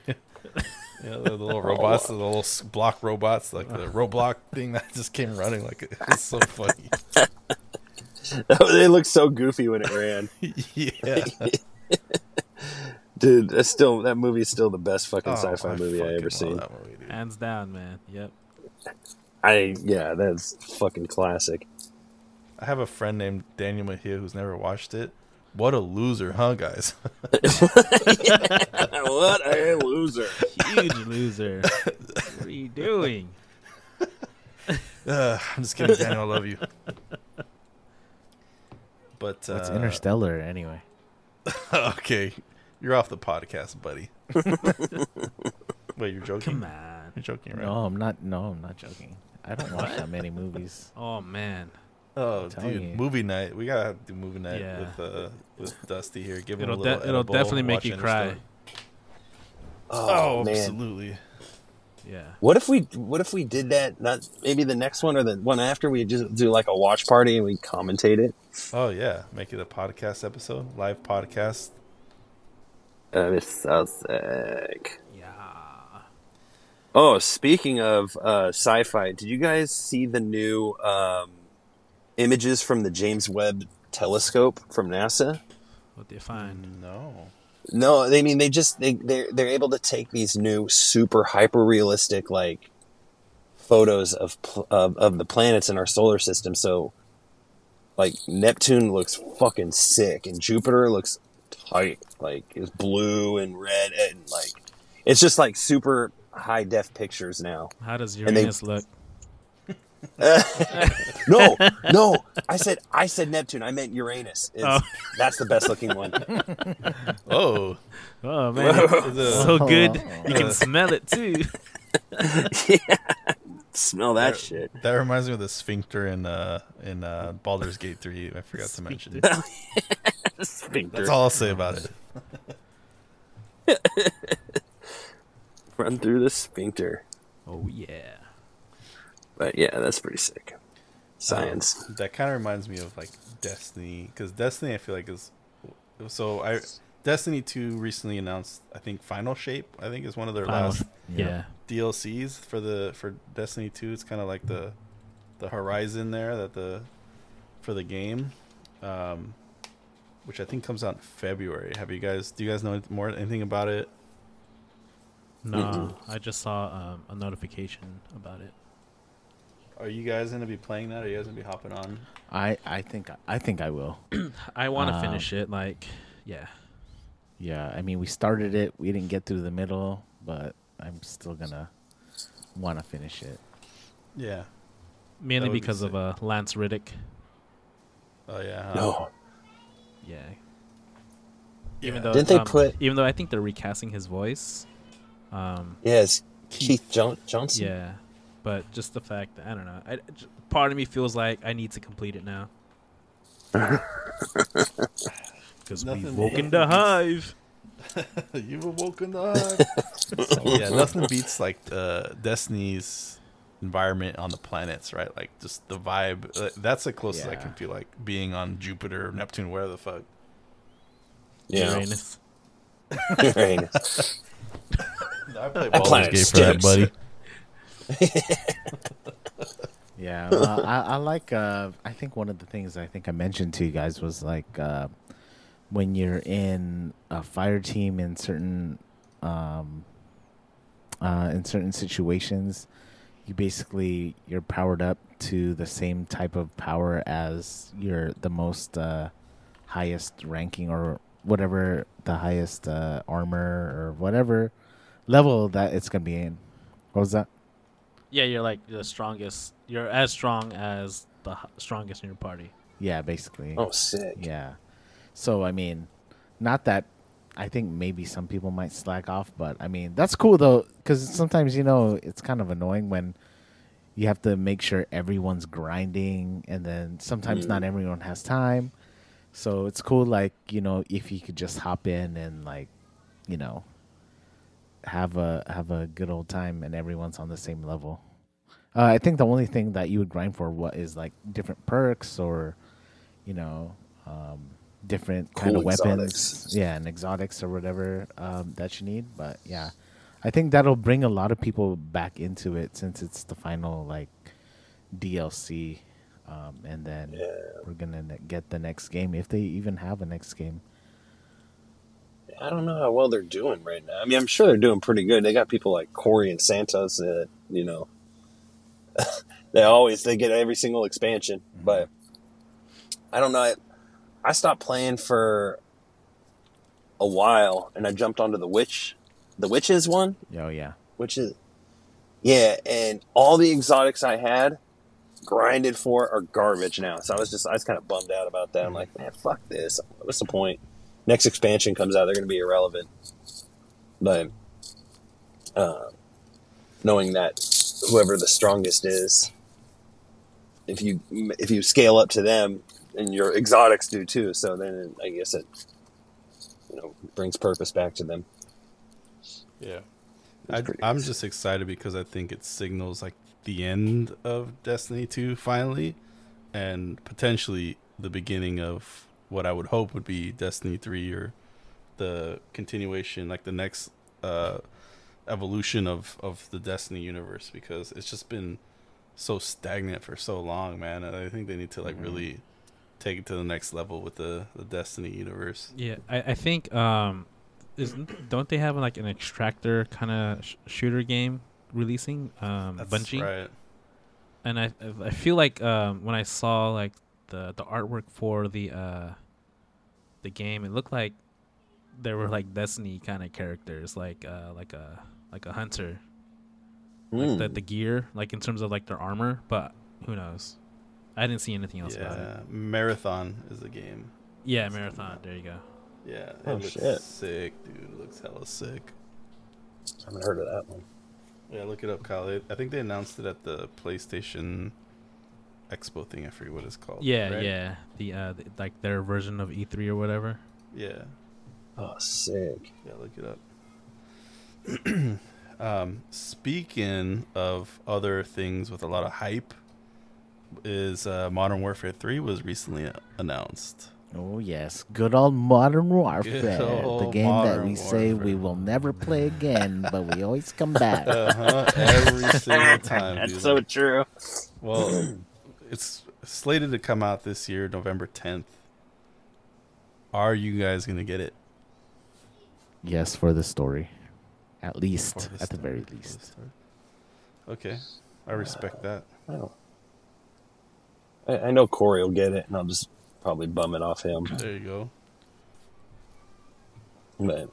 know, the little robots, the little block robots, like the Roblox thing that just came running. Like it's so funny. They looked so goofy when it ran. Yeah, dude, that's still that movie is still the best fucking oh, sci-fi I movie I ever seen. Movie, hands down, man. Yep. I yeah, that's fucking classic. I have a friend named Daniel Mejia who's never watched it. What a loser, huh, guys? yeah, what a loser! Huge loser. What are you doing? Uh, I'm just kidding, Daniel. I love you. But uh, it's Interstellar anyway. Okay, you're off the podcast, buddy. Wait, you're joking? Come on. You're joking, right? No, I'm not. No, I'm not joking. I don't watch that many movies. Oh man! Oh, dude, you. movie night. We gotta do movie night yeah. with uh, with Dusty here. Give it'll him a little. De- it'll definitely make you cry. Oh, oh man. Absolutely. Yeah. What if we What if we did that? Not maybe the next one or the one after. We just do like a watch party and we commentate it. Oh yeah, make it a podcast episode, live podcast. That is so sick. Yeah. Oh, speaking of uh, sci-fi, did you guys see the new um, images from the James Webb Telescope from NASA? What they find? No. No, I mean they just they they're, they're able to take these new super hyper realistic like photos of, of of the planets in our solar system. So like Neptune looks fucking sick, and Jupiter looks tight, like it's blue and red, and like it's just like super high def pictures now. How does Uranus they, look? Uh, no, no. I said I said Neptune. I meant Uranus. Oh. That's the best looking one. Oh, oh man, it's so good. You can smell it too. Yeah. Smell that, that shit. That reminds me of the sphincter in uh, in uh, Baldur's Gate three. I forgot to mention it. Sphincter. That's all I'll say about it. Run through the sphincter. Oh yeah. But yeah, that's pretty sick. Science. Um, that kind of reminds me of like Destiny, because Destiny, I feel like is so. I Destiny two recently announced, I think Final Shape, I think is one of their Final, last yeah. you know, D L Cs for the for Destiny two. It's kind of like the the horizon there that the for the game, um, which I think comes out in February. Have you guys? Do you guys know more anything about it? No, mm-hmm. I just saw um, a notification about it. Are you guys going to be playing that? Or are you guys going to be hopping on? I, I think I think I will. I want to um, finish it. Like, yeah. Yeah. I mean, we started it. We didn't get through the middle, but I'm still going to want to finish it. Yeah. Mainly because be of uh, Lance Riddick. Oh, yeah. Huh? No. Yeah. yeah. Even though, didn't they um, put... Even though I think they're recasting his voice. Um, yes. Keith John- Johnson. Yeah. But just the fact that, I don't know, I, part of me feels like I need to complete it now. Because we've woken the hive. You've awoken the hive. So, yeah, nothing beats like the Destiny's environment on the planets, right? Like just the vibe. Uh, that's the closest yeah. I can feel like being on Jupiter, Neptune, where the fuck. Yeah. Uranus. Uranus. I play Baldur's Gate for that, buddy. Yeah, well, I, I like uh I think one of the things I think I mentioned to you guys was like uh when you're in a fire team in certain um uh in certain situations, you basically you're powered up to the same type of power as your the most uh highest ranking or whatever, the highest uh armor or whatever level that it's gonna be in. What was that? Yeah, you're like the strongest. You're as strong as the strongest in your party. Yeah, basically. Oh, sick. Yeah. So, I mean, not that I think maybe some people might slack off, but I mean, that's cool though, because sometimes, you know, it's kind of annoying when you have to make sure everyone's grinding, and then sometimes mm-hmm. not everyone has time. So it's cool, like, you know, if you could just hop in and, like, you know, have a have a good old time and everyone's on the same level. Uh, I think the only thing that you would grind for what is like different perks or, you know, um, different cool kind of exotics. Weapons. Yeah, and exotics or whatever um, that you need. But yeah, I think that'll bring a lot of people back into it since it's the final like D L C. Um, and then yeah. we're going to get the next game if they even have a next game. I don't know how well they're doing right now. I mean, I'm sure they're doing pretty good. They got people like Corey and Santos that, you know, they always, they get every single expansion. Mm-hmm. But I don't know. I, I stopped playing for a while and I jumped onto the Witch, the Witches one. Oh, yeah. Witches. Yeah. And all the exotics I had grinded for are garbage now. So I was just, I was kind of bummed out about that. Mm-hmm. I'm like, man, fuck this. What's the point? Next expansion comes out, they're going to be irrelevant. But uh, knowing that whoever the strongest is, if you if you scale up to them, and your exotics do too, so then I guess it you know brings purpose back to them. Yeah, I, I'm just excited because I think it signals like the end of Destiny two finally, and potentially the beginning of what I would hope would be Destiny three, or the continuation, like the next uh, evolution of, of the Destiny universe, because it's just been so stagnant for so long, man. And I think they need to like mm-hmm. really take it to the next level with the, the Destiny universe. Yeah, I, I think um, isn't don't they have like an extractor kind of sh- shooter game releasing? Um, That's Bungie, right. And I I feel like um, when I saw like the the artwork for the uh, the game, it looked like there were like Destiny kind of characters, like uh, like a like a hunter, mm. like the, the gear, like in terms of like their armor. But who knows? I didn't see anything else yeah. about it. Marathon is the game. Yeah, That's Marathon. There you go. Yeah, it oh, looks shit. sick, dude. It looks hella sick. I haven't heard of that one. Yeah, look it up, Kyle. It, I think they announced it at the PlayStation Expo thing. I forget what it's called. Yeah, right? yeah. The, uh, the like their version of E three or whatever. Yeah. Oh, sick. Yeah, look it up. um, speaking of other things with a lot of hype, is uh, Modern Warfare three was recently announced. Oh, yes. Good old Modern Warfare. Old the game Modern that we Warfare. say we will never play again, but we always come back. Uh-huh. Every single time. That's dude. so true. Well, it's slated to come out this year, November tenth. Are you guys going to get it? Yes, for the story. At least. The at story. the very least. The okay. I respect uh, that. I don't I know Corey will get it, and I'll just probably bum it off him. There you go. But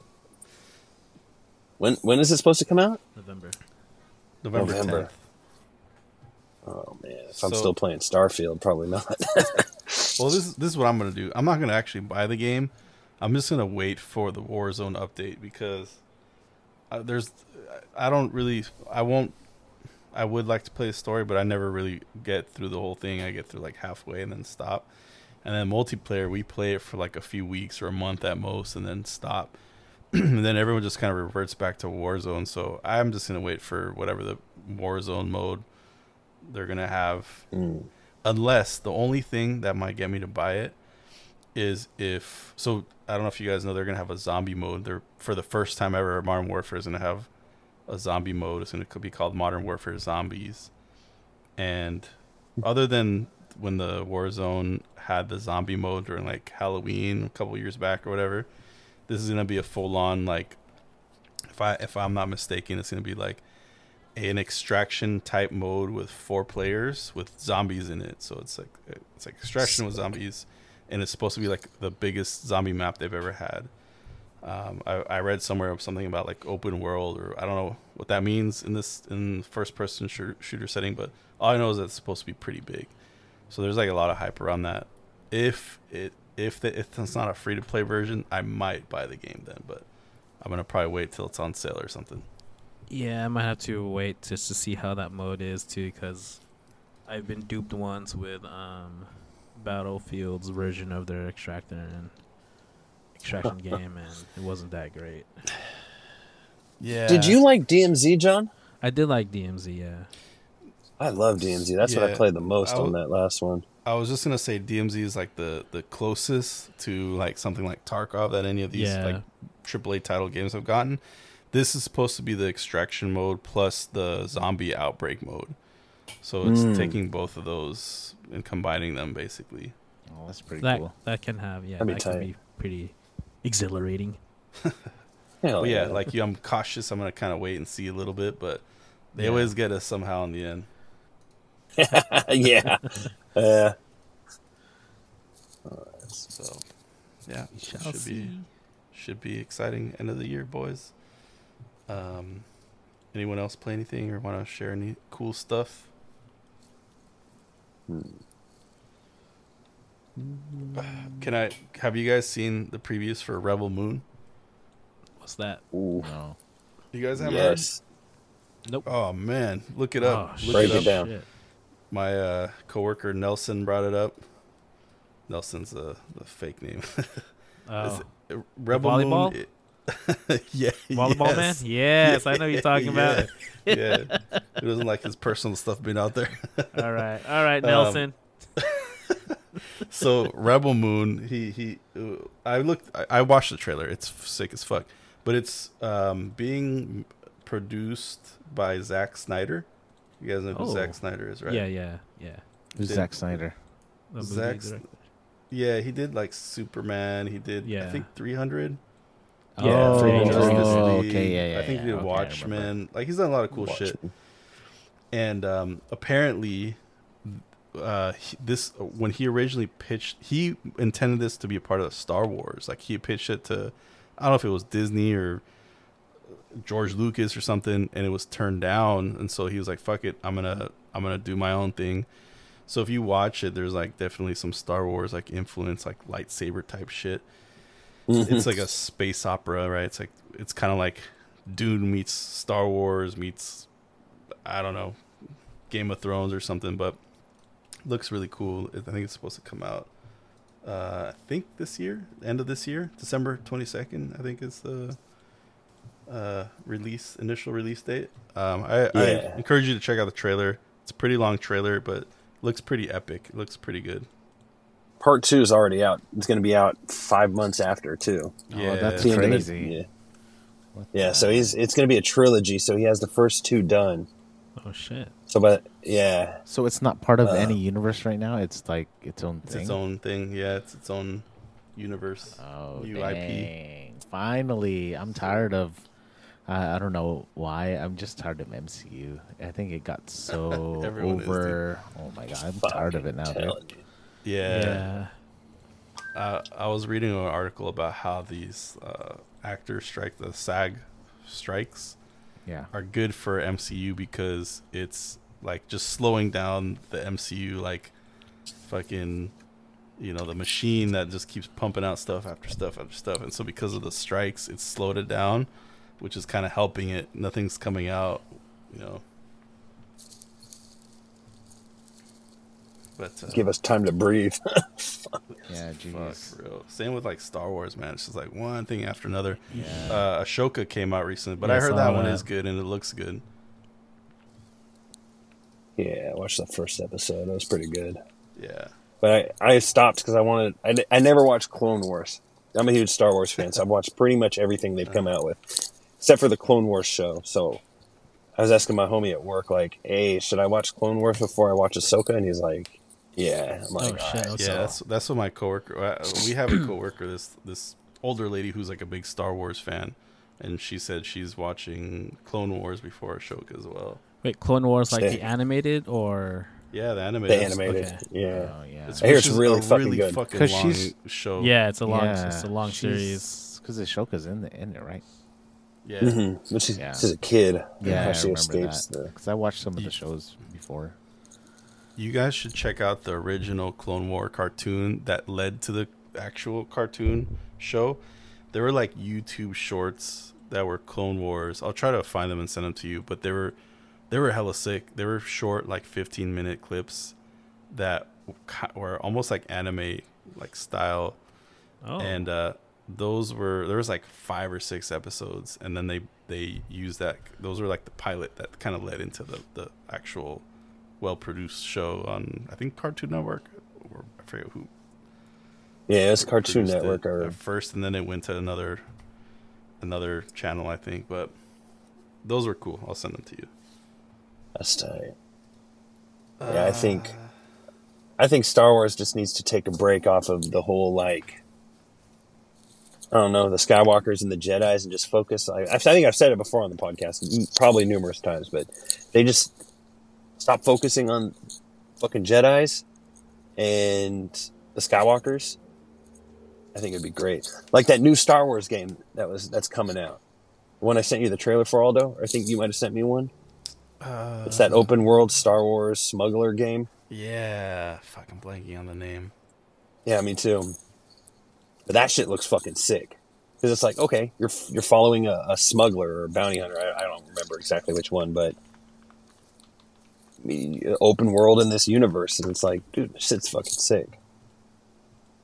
when when is it supposed to come out? November. November. November. Oh man, if so, I'm still playing Starfield, probably not. Well, this this is what I'm gonna do. I'm not gonna actually buy the game. I'm just gonna wait for the Warzone update because I, there's I don't really I won't. I would like to play a story, but I never really get through the whole thing. I get through like halfway and then stop. And then multiplayer, we play it for like a few weeks or a month at most and then stop. And then everyone just kind of reverts back to Warzone. So I'm just going to wait for whatever the Warzone mode they're going to have. Mm. Unless the only thing that might get me to buy it is if... So I don't know if you guys know, they're going to have a zombie mode. They're, for the first time ever, Modern Warfare is going to have a zombie mode. It's going to be called Modern Warfare Zombies. And other than when the Warzone had the zombie mode during like Halloween a couple years back or whatever, this is going to be a full on, like, if I, if I'm not mistaken, it's going to be like an extraction type mode with four players with zombies in it. So it's like, it's like extraction with zombies, and it's supposed to be like the biggest zombie map they've ever had. Um, I, I read somewhere something about like open world, or I don't know what that means in this in first person shooter, shooter setting, but all I know is that it's supposed to be pretty big. So there's like a lot of hype around that. If it if, the, if it's not a free to play version, I might buy the game then, but I'm gonna probably wait till it's on sale or something. Yeah, I might have to wait just to see how that mode is too, because I've been duped once with um, Battlefield's version of their extractor and. Extraction game, and it wasn't that great. Yeah. Did you like D M Z, John? I did like D M Z, yeah. I love D M Z. That's yeah. what I played the most w- on that last one. I was just gonna say D M Z is like the, the closest to like something like Tarkov that any of these yeah. like triple A title games have gotten. This is supposed to be the extraction mode plus the zombie outbreak mode. So it's mm. taking both of those and combining them basically. Oh, that's pretty that, cool. That can have yeah. That'd that be can tight. be pretty exhilarating. Hell yeah, yeah, like you, I'm cautious. I'm gonna kind of wait and see a little bit, but they yeah. always get us somehow in the end. yeah. Uh, so yeah, should see. be should be exciting end of the year, boys. Um, anyone else play anything or want to share any cool stuff? Hmm. Can I have you guys seen the previews for Rebel Moon? What's that? Ooh. No. You guys haven't yes. heard? Nope. Oh man, look it up. Oh, look break it, it down. Shit. My uh, coworker Nelson brought it up. Nelson's uh, the fake name. oh. Rebel Moon. Yeah, volleyball yes. man. Yes, yeah, I know you're talking about. Yeah, yeah. It wasn't like his personal stuff being out there. All right, all right, Nelson. Um, so Rebel Moon, he he. I looked. I, I watched the trailer. It's sick as fuck. But it's um, being produced by Zack Snyder. You guys know who oh. Zack Snyder is, right? Yeah, yeah, yeah. Who's did, Zack Snyder? Zack. Yeah, he did like Superman. He did, yeah. I think, three hundred. Yeah, oh, oh okay, yeah, yeah. I think yeah, he did okay, Watchmen. Like he's done a lot of cool Watchmen. shit. And um, apparently, uh, he, this when he originally pitched, he intended this to be a part of Star Wars. Like he pitched it to, I don't know if it was Disney or George Lucas or something, and it was turned down. And so he was like, "Fuck it, I'm gonna, I'm gonna do my own thing." So if you watch it, there's like definitely some Star Wars like influence, like lightsaber type shit. It's like a space opera, right? It's like it's kind of like Dune meets Star Wars meets I don't know Game of Thrones or something, but looks really cool. I think it's supposed to come out uh, I think this year, end of this year, December twenty-second. I think is the uh, release initial release date. Um, I, yeah. I encourage you to check out the trailer. It's a pretty long trailer, but it looks pretty epic. It looks pretty good. Part two is already out. It's going to be out five months after, too. Yeah, oh, that's crazy. Yeah, yeah so he's it's going to be a trilogy, so he has the first two done. Oh, shit. So, but, yeah. So it's not part of uh, any universe right now? It's like its own thing? It's its own thing, yeah. It's its own universe. Oh, U I P. Dang. Finally. I'm tired of... Uh, I don't know why. I'm just tired of M C U. I think it got so over. Is, oh, my God. I'm Fucking tired of it now, dude. Yeah, yeah. Uh, I was reading an article about how these uh, actors strike, the SAG strikes, yeah, are good for M C U because it's like just slowing down the M C U, like fucking, you know, the machine that just keeps pumping out stuff after stuff after stuff, and so because of the strikes, it's slowed it down, which is kind of helping it. Nothing's coming out, you know. But, uh, give us time to breathe. Yeah, geez. Fuck, real. Same with like Star Wars, man. It's just like one thing after another. Yeah. Uh, Ahsoka came out recently, but yeah, I heard that one that. is good and it looks good. Yeah, I watched the first episode. That was pretty good. Yeah, but I, I stopped because I wanted. I, I never watched Clone Wars. I'm a huge Star Wars fan, so I've watched pretty much everything they've come out with, except for the Clone Wars show. So I was asking my homie at work, like, "Hey, should I watch Clone Wars before I watch Ahsoka?" And he's like. Yeah, I'm like, oh, shit, right. yeah. That's that's what my coworker. We have a coworker, this this older lady who's like a big Star Wars fan, and she said she's watching Clone Wars before Ahsoka as well. Wait, Clone Wars like yeah. the animated or? Yeah, the animated. The animated. Okay. Yeah, oh, yeah. It's, I hear it's really fucking really good. Fucking long she's, show. Yeah, it's a long, yeah, it's a long series. Because Ahsoka's in the in it, right? Yeah, mm-hmm. she's, yeah. she's a kid. Yeah, yeah I she remember that. Because I watched some of the shows before. You guys should check out the original Clone War cartoon that led to the actual cartoon show. There were like YouTube shorts that were Clone Wars. I'll try to find them and send them to you, but they were they were hella sick. They were short, like fifteen minute clips that were almost like anime like style. Oh. And uh, those were there was like five or six episodes, and then they they used that. Those were like the pilot that kind of led into the the actual. Well-produced show on, I think, Cartoon Network, or I forget who. Yeah, it was Cartoon Network or... at first, and then it went to another, another channel, I think. But those were cool. I'll send them to you. That's tight. Uh, yeah, I think, I think Star Wars just needs to take a break off of the whole like, I don't know, the Skywalkers and the Jedis, and just focus. I, I think I've said it before on the podcast, probably numerous times, but they just. Stop focusing on fucking Jedis and the Skywalkers. I think it'd be great. Like that new Star Wars game that was that's coming out. The one I sent you the trailer for, Aldo. I think you might have sent me one. Uh, it's that open world Star Wars smuggler game. Yeah, fucking blanking on the name. Yeah, me too. But that shit looks fucking sick. Because it's like, okay, you're you're following a, a smuggler or a bounty hunter. I, I don't remember exactly which one, but. Open world in this universe, and it's like, dude, this shit's fucking sick.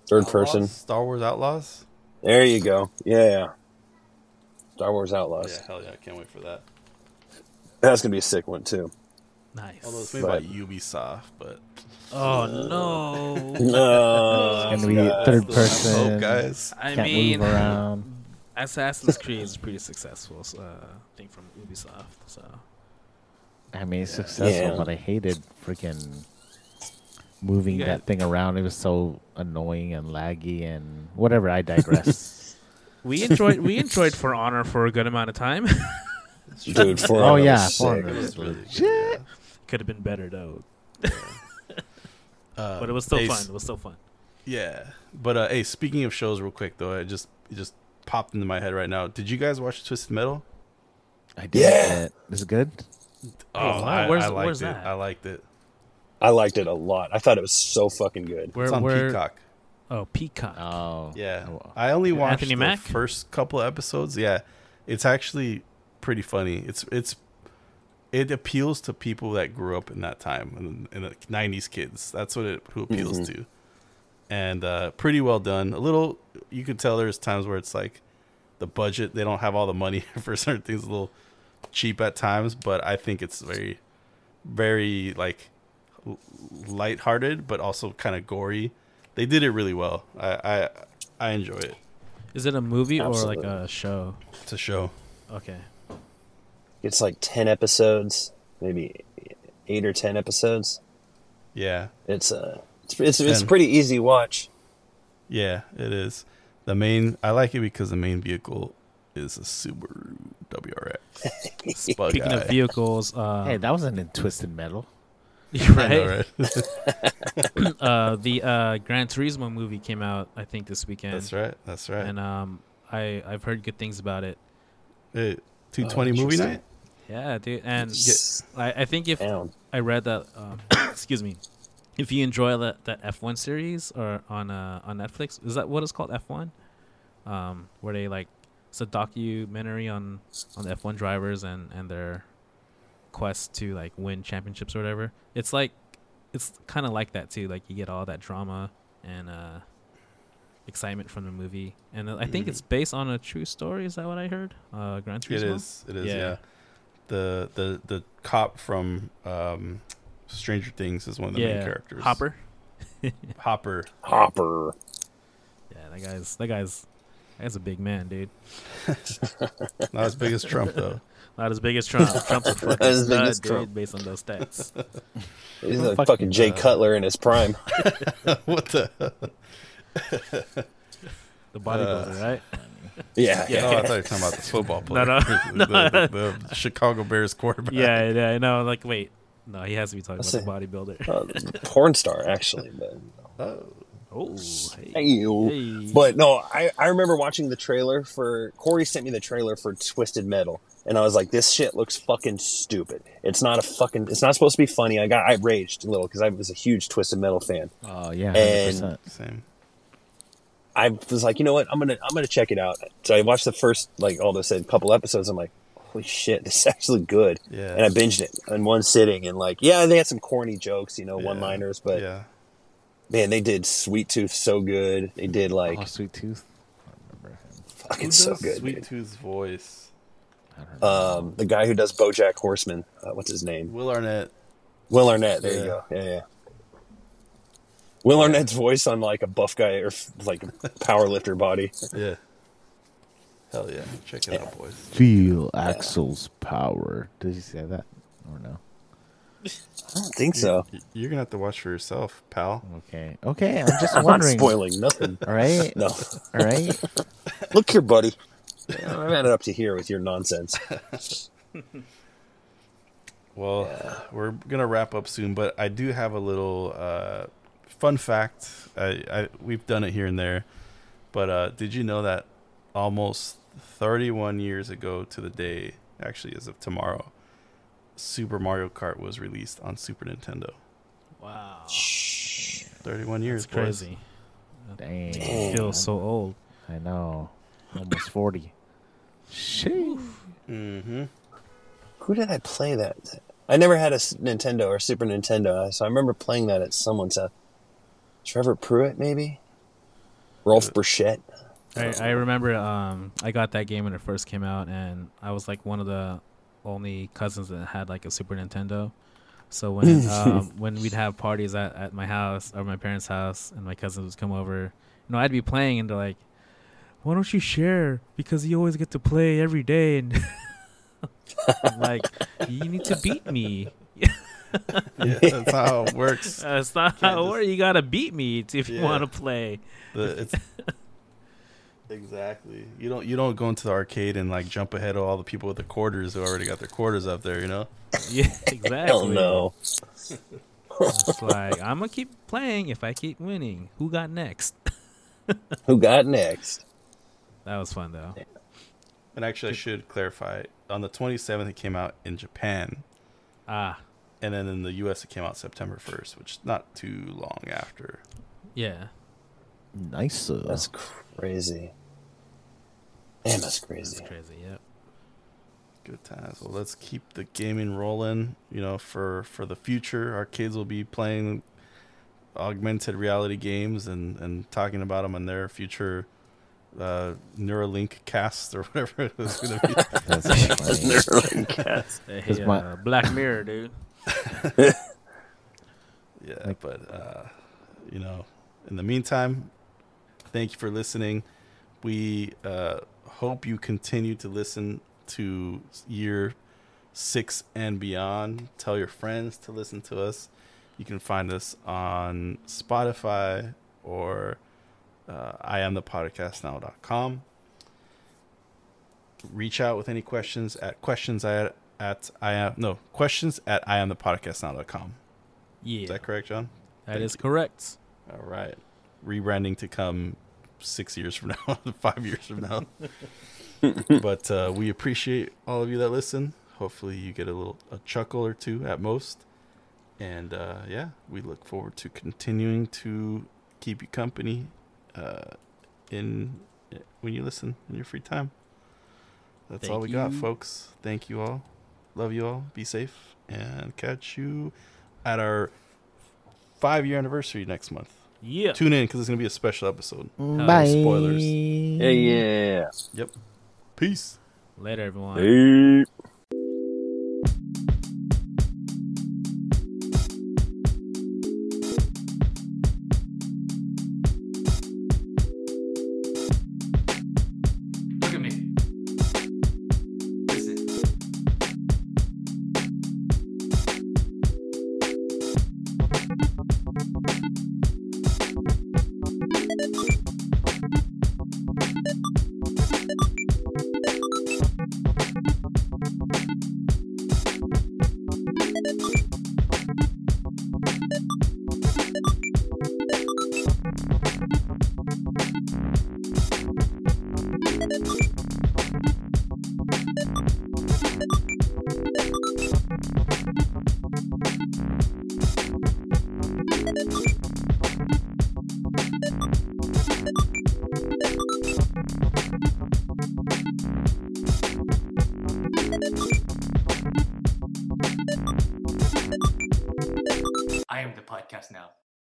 Third Outlaws? person, Star Wars Outlaws. There you go. Yeah, Star Wars Outlaws. Yeah, hell yeah, I can't wait for that. That's going to be a sick one, too. Nice. Although it's made but, by Ubisoft, but... Oh, no. No. It's going to be guys, third person. Hope, guys. I Can't mean, move around. Assassin's Creed is pretty successful, so, uh, I think, from Ubisoft. So, I mean, it's yeah. successful, yeah. but I hated freaking moving yeah. that thing around. It was so annoying and laggy and whatever. I digress. we enjoyed we enjoyed For Honor for a good amount of time. Dude, For Honor. Oh, yeah. For Honor. Really yeah. Could have been better, though. Yeah. Uh, but it was still Ace, fun. It was still fun. Yeah. But, uh, hey, speaking of shows real quick, though, it just, it just popped into my head right now. Did you guys watch Twisted Metal? I did. Yeah. Is it good? Oh, oh wow. I, where's, I liked where's it. That? I liked it. I liked it a lot. I thought it was so fucking good. Where, it's on where, Peacock. Oh, Peacock. Oh. Yeah. I only watched Anthony the Mack? first couple episodes. Yeah. It's actually pretty funny. It's it's It appeals to people that grew up in that time, in the nineties kids. That's what it who appeals mm-hmm. to. And uh, pretty well done. A little, you can tell there's times where it's like the budget, they don't have all the money for certain things, a little cheap at times. But I think it's very, very like lighthearted, but also kind of gory. They did it really well. I, I, I enjoy it. Is it a movie Absolutely. or like a show? It's a show. Okay. It's like ten episodes, maybe eight or ten episodes. Yeah, it's a uh, it's it's, it's a pretty easy watch. Yeah, it is. The main I like it because the main vehicle is a Subaru W R X. Speaking eye. of vehicles, uh, hey, that wasn't in Twisted Metal, right? right? uh, the uh, Gran Turismo movie came out, I think, this weekend. That's right. That's right. And um, I I've heard good things about it. It two twenty oh, movie night? Yeah, dude. And I, I think if Damn. I read that, um, excuse me, if you enjoy that, that F one series or on uh, on Netflix, is that what it's called, F one? Um, where they like, it's a documentary on, on the F one drivers and, and their quest to like win championships or whatever. It's like, it's kind of like that too. Like you get all that drama and uh, excitement from the movie, and I think mm. it's based on a true story. Is that what I heard? Uh, Gran Turismo. It is. It is. Yeah. yeah. The the the cop from um, Stranger Things is one of the yeah. main characters. Hopper. Hopper. Hopper. Yeah, that guy's that guy's that guy's a big man, dude. Not as big as Trump though. Not as big as Trump. Trump's a fucking as big as Trump. Based on those stats. He's like fucking, fucking Jay uh, Cutler in his prime. What the. The bodybuilder, uh, right? Yeah, yeah. No, I thought you were talking about the football player. No, no, no. the, the, the Chicago Bears quarterback. Yeah, yeah. No, like, wait, no, he has to be talking That's about a, the bodybuilder. Uh, porn star, actually. But, uh, oh, hey. Hey. hey. But no, I, I remember watching the trailer for Corey sent me the trailer for Twisted Metal, and I was like, this shit looks fucking stupid. It's not a fucking. It's not supposed to be funny. I got I raged a little because I was a huge Twisted Metal fan. Oh uh, yeah, one hundred percent. And same. I was like, you know what? I'm gonna I'm gonna check it out. So I watched the first, like Aldo said, couple episodes. I'm like, holy shit, this is actually good. Yeah. And I binged it in one sitting. And like, yeah, they had some corny jokes, you know, yeah. one-liners, but yeah. man, they did Sweet Tooth so good. They did like oh, Sweet Tooth. I remember him. Fucking who so good. Sweet dude. Tooth's voice. I don't know. Um, the guy who does BoJack Horseman. Uh, what's his name? Will Arnett. Will Arnett. There yeah. you go. Yeah, yeah. Will Arnett's voice on like a buff guy or like a power lifter body. Yeah. Hell yeah. Check it yeah. out, boys. Feel yeah. Axel's power. Did he say that or no? I don't think you're, so. You're going to have to watch for yourself, pal. Okay. Okay. I'm just wondering. I'm not spoiling nothing. All right. No. All right. Look here, buddy. I've had it up to here with your nonsense. Well, yeah. we're going to wrap up soon, but I do have a little. Uh, Fun fact, I, I we've done it here and there, but uh, did you know that almost thirty-one years ago to the day, actually as of tomorrow, Super Mario Kart was released on Super Nintendo? Wow. thirty-one years. That's crazy. Dang. Damn. I feel so old. I know. Almost forty. Sheesh. Mm-hmm. Who did I play that? I never had a Nintendo or Super Nintendo, so I remember playing that at someone's house. Trevor Pruitt, maybe? Rolf Burchett? I, I remember um, I got that game when it first came out, and I was like one of the only cousins that had like a Super Nintendo. So when um, when we'd have parties at, at my house or my parents' house, and my cousins would come over, you know, I'd be playing, and they're like, "Why don't you share? Because you always get to play every day." And I'm like, "You need to beat me." Yeah, that's how it works. That's uh, not how it works. You gotta beat me if yeah. you want to play. The, it's exactly. You don't. You don't go into the arcade and like jump ahead of all the people with the quarters who already got their quarters up there. You know. Yeah, exactly. Hell no. It's like, I'm gonna keep playing if I keep winning. Who got next? Who got next? That was fun though. Yeah. And actually, I should clarify. On the twenty-seventh, it came out in Japan. Ah. And then in the U S, it came out September first, which is not too long after. Yeah. Nice. That's crazy. Damn, that's crazy. That's crazy, yeah. Good times. Well, let's keep the gaming rolling, you know, for, for the future. Our kids will be playing augmented reality games and, and talking about them in their future uh, Neuralink casts or whatever it was going to be. That's Neuralink casts. Hey, uh, my... Black Mirror, dude. Yeah, like, but uh you know, in the meantime, thank you for listening. We uh hope you continue to listen to year six and beyond. Tell your friends to listen to us. You can find us on Spotify or uh I am the podcast now dot com. Reach out with any questions at questions at At I am no questions at I am the podcast now dot com. Yeah, is that correct, John? That Thank is you. correct. All right, rebranding to come six years from now, five years from now. But uh, we appreciate all of you that listen. Hopefully, you get a little a chuckle or two at most. And uh, yeah, we look forward to continuing to keep you company uh, in when you listen in your free time. That's Thank all we you. got, folks. Thank you all. Love you all. Be safe. And catch you at our five-year anniversary next month. Yeah. Tune in because it's going to be a special episode. Bye. No spoilers. Yeah, yeah. Yep. Peace. Later, everyone. Peace. Podcast now.